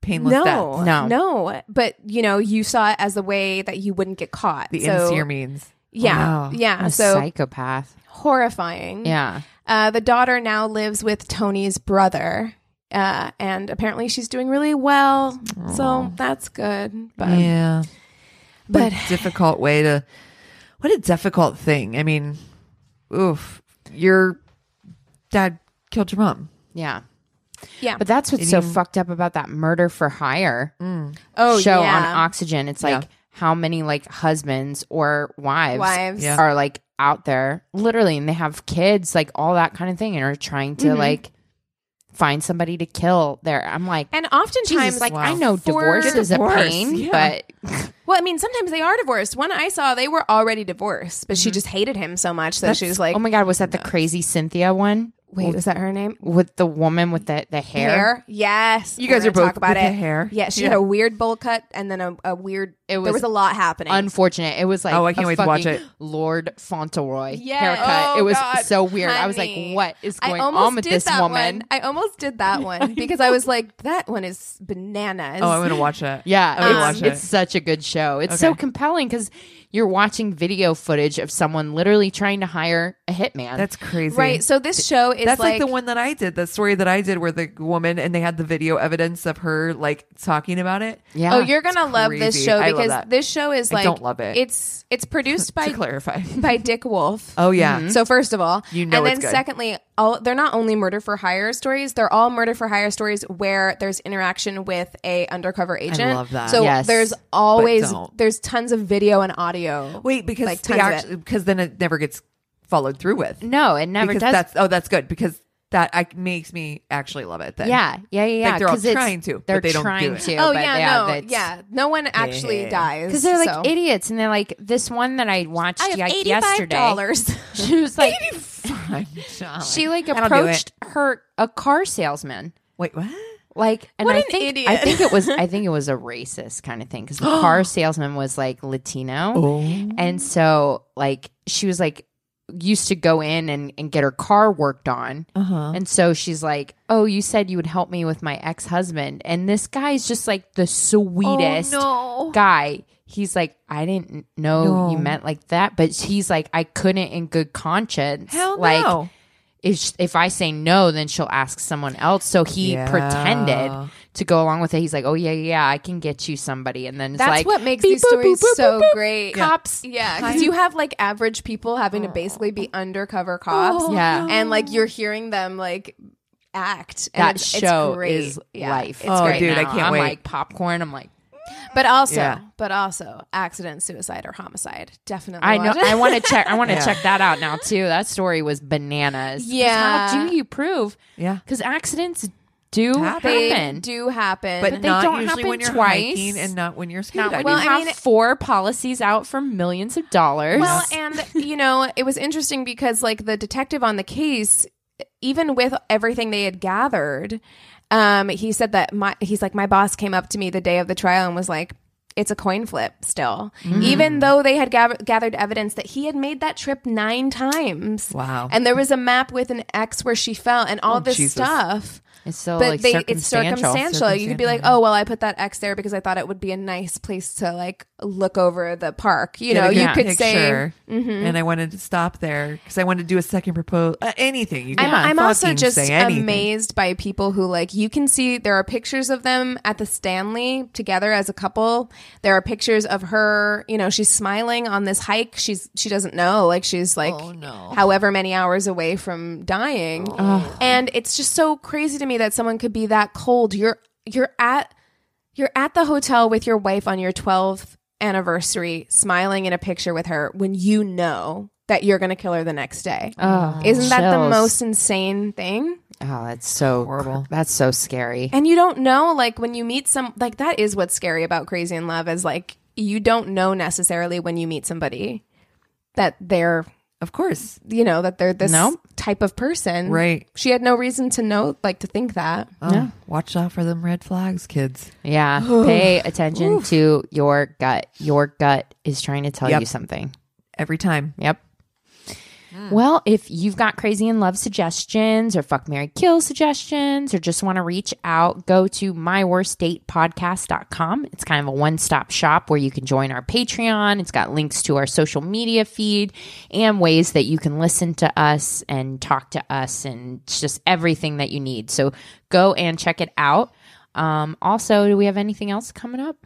painless no, deaths. No. No. But, you know, you saw it as the way that you wouldn't get caught. The so, insincere means. Yeah. Wow. Yeah. A so psychopath. Horrifying. Yeah. Uh, the daughter now lives with Tony's brother, uh, and apparently she's doing really well. Aww. So that's good. But, yeah. But what a difficult way to. What a difficult thing. I mean, oof. Your dad killed your mom. Yeah. Yeah. But that's what's so even, fucked up about that Murder for Hire mm. oh, show yeah. on Oxygen. It's like yeah. how many like husbands or wives, wives. Yeah. are like out there literally, and they have kids, like all that kind of thing, and are trying to mm-hmm. like find somebody to kill there. I'm like, and oftentimes like wow. I know divorce is divorce, a pain yeah. but well, I mean, sometimes they are divorced. One I saw, they were already divorced, but mm-hmm. she just hated him so much that That's, she was like, oh my god, was that the crazy Cynthia one? Wait, with, was that her name? With the woman with the, the hair? hair? Yes. You We're guys are both talk about with it. the hair. Yeah, she yeah. had a weird bowl cut and then a, a weird... It was there was a lot happening. Unfortunate. It was like oh, I can't a wait to watch it. Lord Fauntleroy yes. haircut. Oh, it was God, so weird. Honey. I was like, what is going on with this woman? One. I almost did that one because I was like, that one is bananas. Oh, I'm going to watch it. Yeah. I'm um, watch it. It's such a good show. It's okay. so compelling because... You're watching video footage of someone literally trying to hire a hitman. That's crazy. Right. So this show is That's like, like the one that I did, the story that I did where the woman, and they had the video evidence of her like talking about it. Yeah. Oh, you're going to love this show because this show is like, I don't love it. It's, it's produced by, to clarify. by Dick Wolf. Oh yeah. Mm-hmm. So first of all, you know, and then it's good. secondly, all, they're not only murder for hire stories. They're all murder for hire stories where there's interaction with a undercover agent. I love that. So yes, there's always, there's tons of video and audio. Wait, because like, they actually, because then it never gets followed through with. No, it never because does. That's, oh, that's good because that I, makes me actually love it. Then. Yeah, yeah, yeah. Like they're all trying to, they're but they trying don't do to, it. Oh but yeah, no, yeah. No one actually yeah. dies because they're like so. idiots, and they're like this one that I watched I have yesterday. eighty-five dollars She was like. She like approached her a car salesman. Wait, what? Like, and what I an think idiot. I think it was I think it was a racist kind of thing because the car salesman was like Latino, oh. and so like she was like used to go in and, and get her car worked on, uh-huh. and so she's like, "Oh, you said you would help me with my ex husband," and this guy is just like the sweetest oh, no. guy. He's like, I didn't know no. you meant like that, but he's like, I couldn't in good conscience. Hell like, no. If, if I say no, then she'll ask someone else. So he yeah. pretended to go along with it. He's like, oh, yeah, yeah, I can get you somebody. And then it's that's like, that's what makes these boop, stories boop, boop, so boop, great. Cops. Yeah. Because yeah, you have like average people having to basically be undercover cops. Oh, yeah. And like you're hearing them like, act. And that it's, show it's great. is yeah. life. It's oh, great dude, now. I can't I'm wait. like popcorn. I'm like, But also, yeah. but also, accident, suicide, or homicide. Definitely. I know. I want to check. I want to yeah. check that out now too. That story was bananas. Yeah. How do you prove? Yeah. Because accidents do they happen. Do happen, but, but they not don't usually happen when you're twice. Hiking and not when you're ski not when well, you I have mean, four policies out for millions of dollars. Well, and you know, it was interesting because like the detective on the case, even with everything they had gathered. Um, he said that my, he's like, my boss came up to me the day of the trial and was like, it's a coin flip still, mm. even though they had ga- gathered evidence that he had made that trip nine times. Wow. And there was a map with an X where she fell and all oh, this Jesus. Stuff. It's so but like they, circumstantial. It's circumstantial. circumstantial. You could be like, oh, well, I put that X there because I thought it would be a nice place to like look over the park. You know, you could picture, say, mm-hmm. and I wanted to stop there because I wanted to do a second proposal. Uh, anything. You I'm, I'm also just amazed by people who like, you can see there are pictures of them at the Stanley together as a couple. There are pictures of her, you know, she's smiling on this hike. She's, she doesn't know. Like she's like, oh, no. however many hours away from dying. Oh. And it's just so crazy to me that someone could be that cold. You're you're at you're at the hotel with your wife on your twelfth anniversary, smiling in a picture with her when you know that you're going to kill her the next day. Oh, isn't that chills. The most insane thing? Oh, that's so horrible. That's so scary. And you don't know, like when you meet some, like that is what's scary about Crazy in Love is like you don't know necessarily when you meet somebody that they're. Of course. You know, that they're this nope. type of person. Right. She had no reason to know, like, to think that. Oh, yeah. Watch out for them red flags, kids. Yeah. Pay attention Oof. To your gut. Your gut is trying to tell yep. you something. Every time. Yep. Mm. Well, if you've got Crazy in Love suggestions or Fuck, Marry, Kill suggestions or just want to reach out, go to my worst date podcast dot com. It's kind of a one-stop shop where you can join our Patreon. It's got links to our social media feed and ways that you can listen to us and talk to us and just everything that you need. So go and check it out. Um, also, do we have anything else coming up?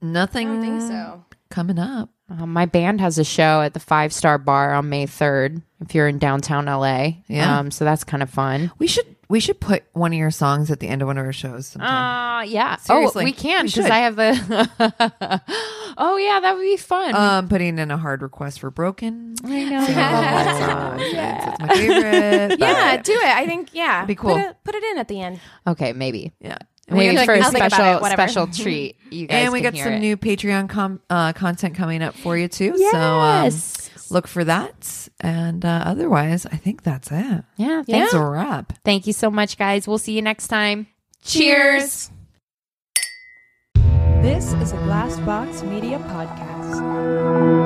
Nothing. I don't think so. Coming up. Um, my band has a show at the Five Star Bar on May third if you're in downtown L A. Yeah. Um, so that's kind of fun. We should we should put one of your songs at the end of one of our shows sometime. Uh, yeah. Seriously. Oh, we can because I have the... oh, yeah, that would be fun. Um, putting in a hard request for Broken. I know. So I yeah. It's my favorite. Yeah, do it. I think, yeah. It'd be cool. Put it, put it in at the end. Okay, maybe. Yeah. And we like, for a special, it, special treat. You guys and we can got hear some it. New Patreon com- uh, content coming up for you too. Yes. So um, look for that. And uh, otherwise, I think that's it. Yeah. That's yeah. a wrap. Thank you so much, guys. We'll see you next time. Cheers. This is a Glass Box Media podcast.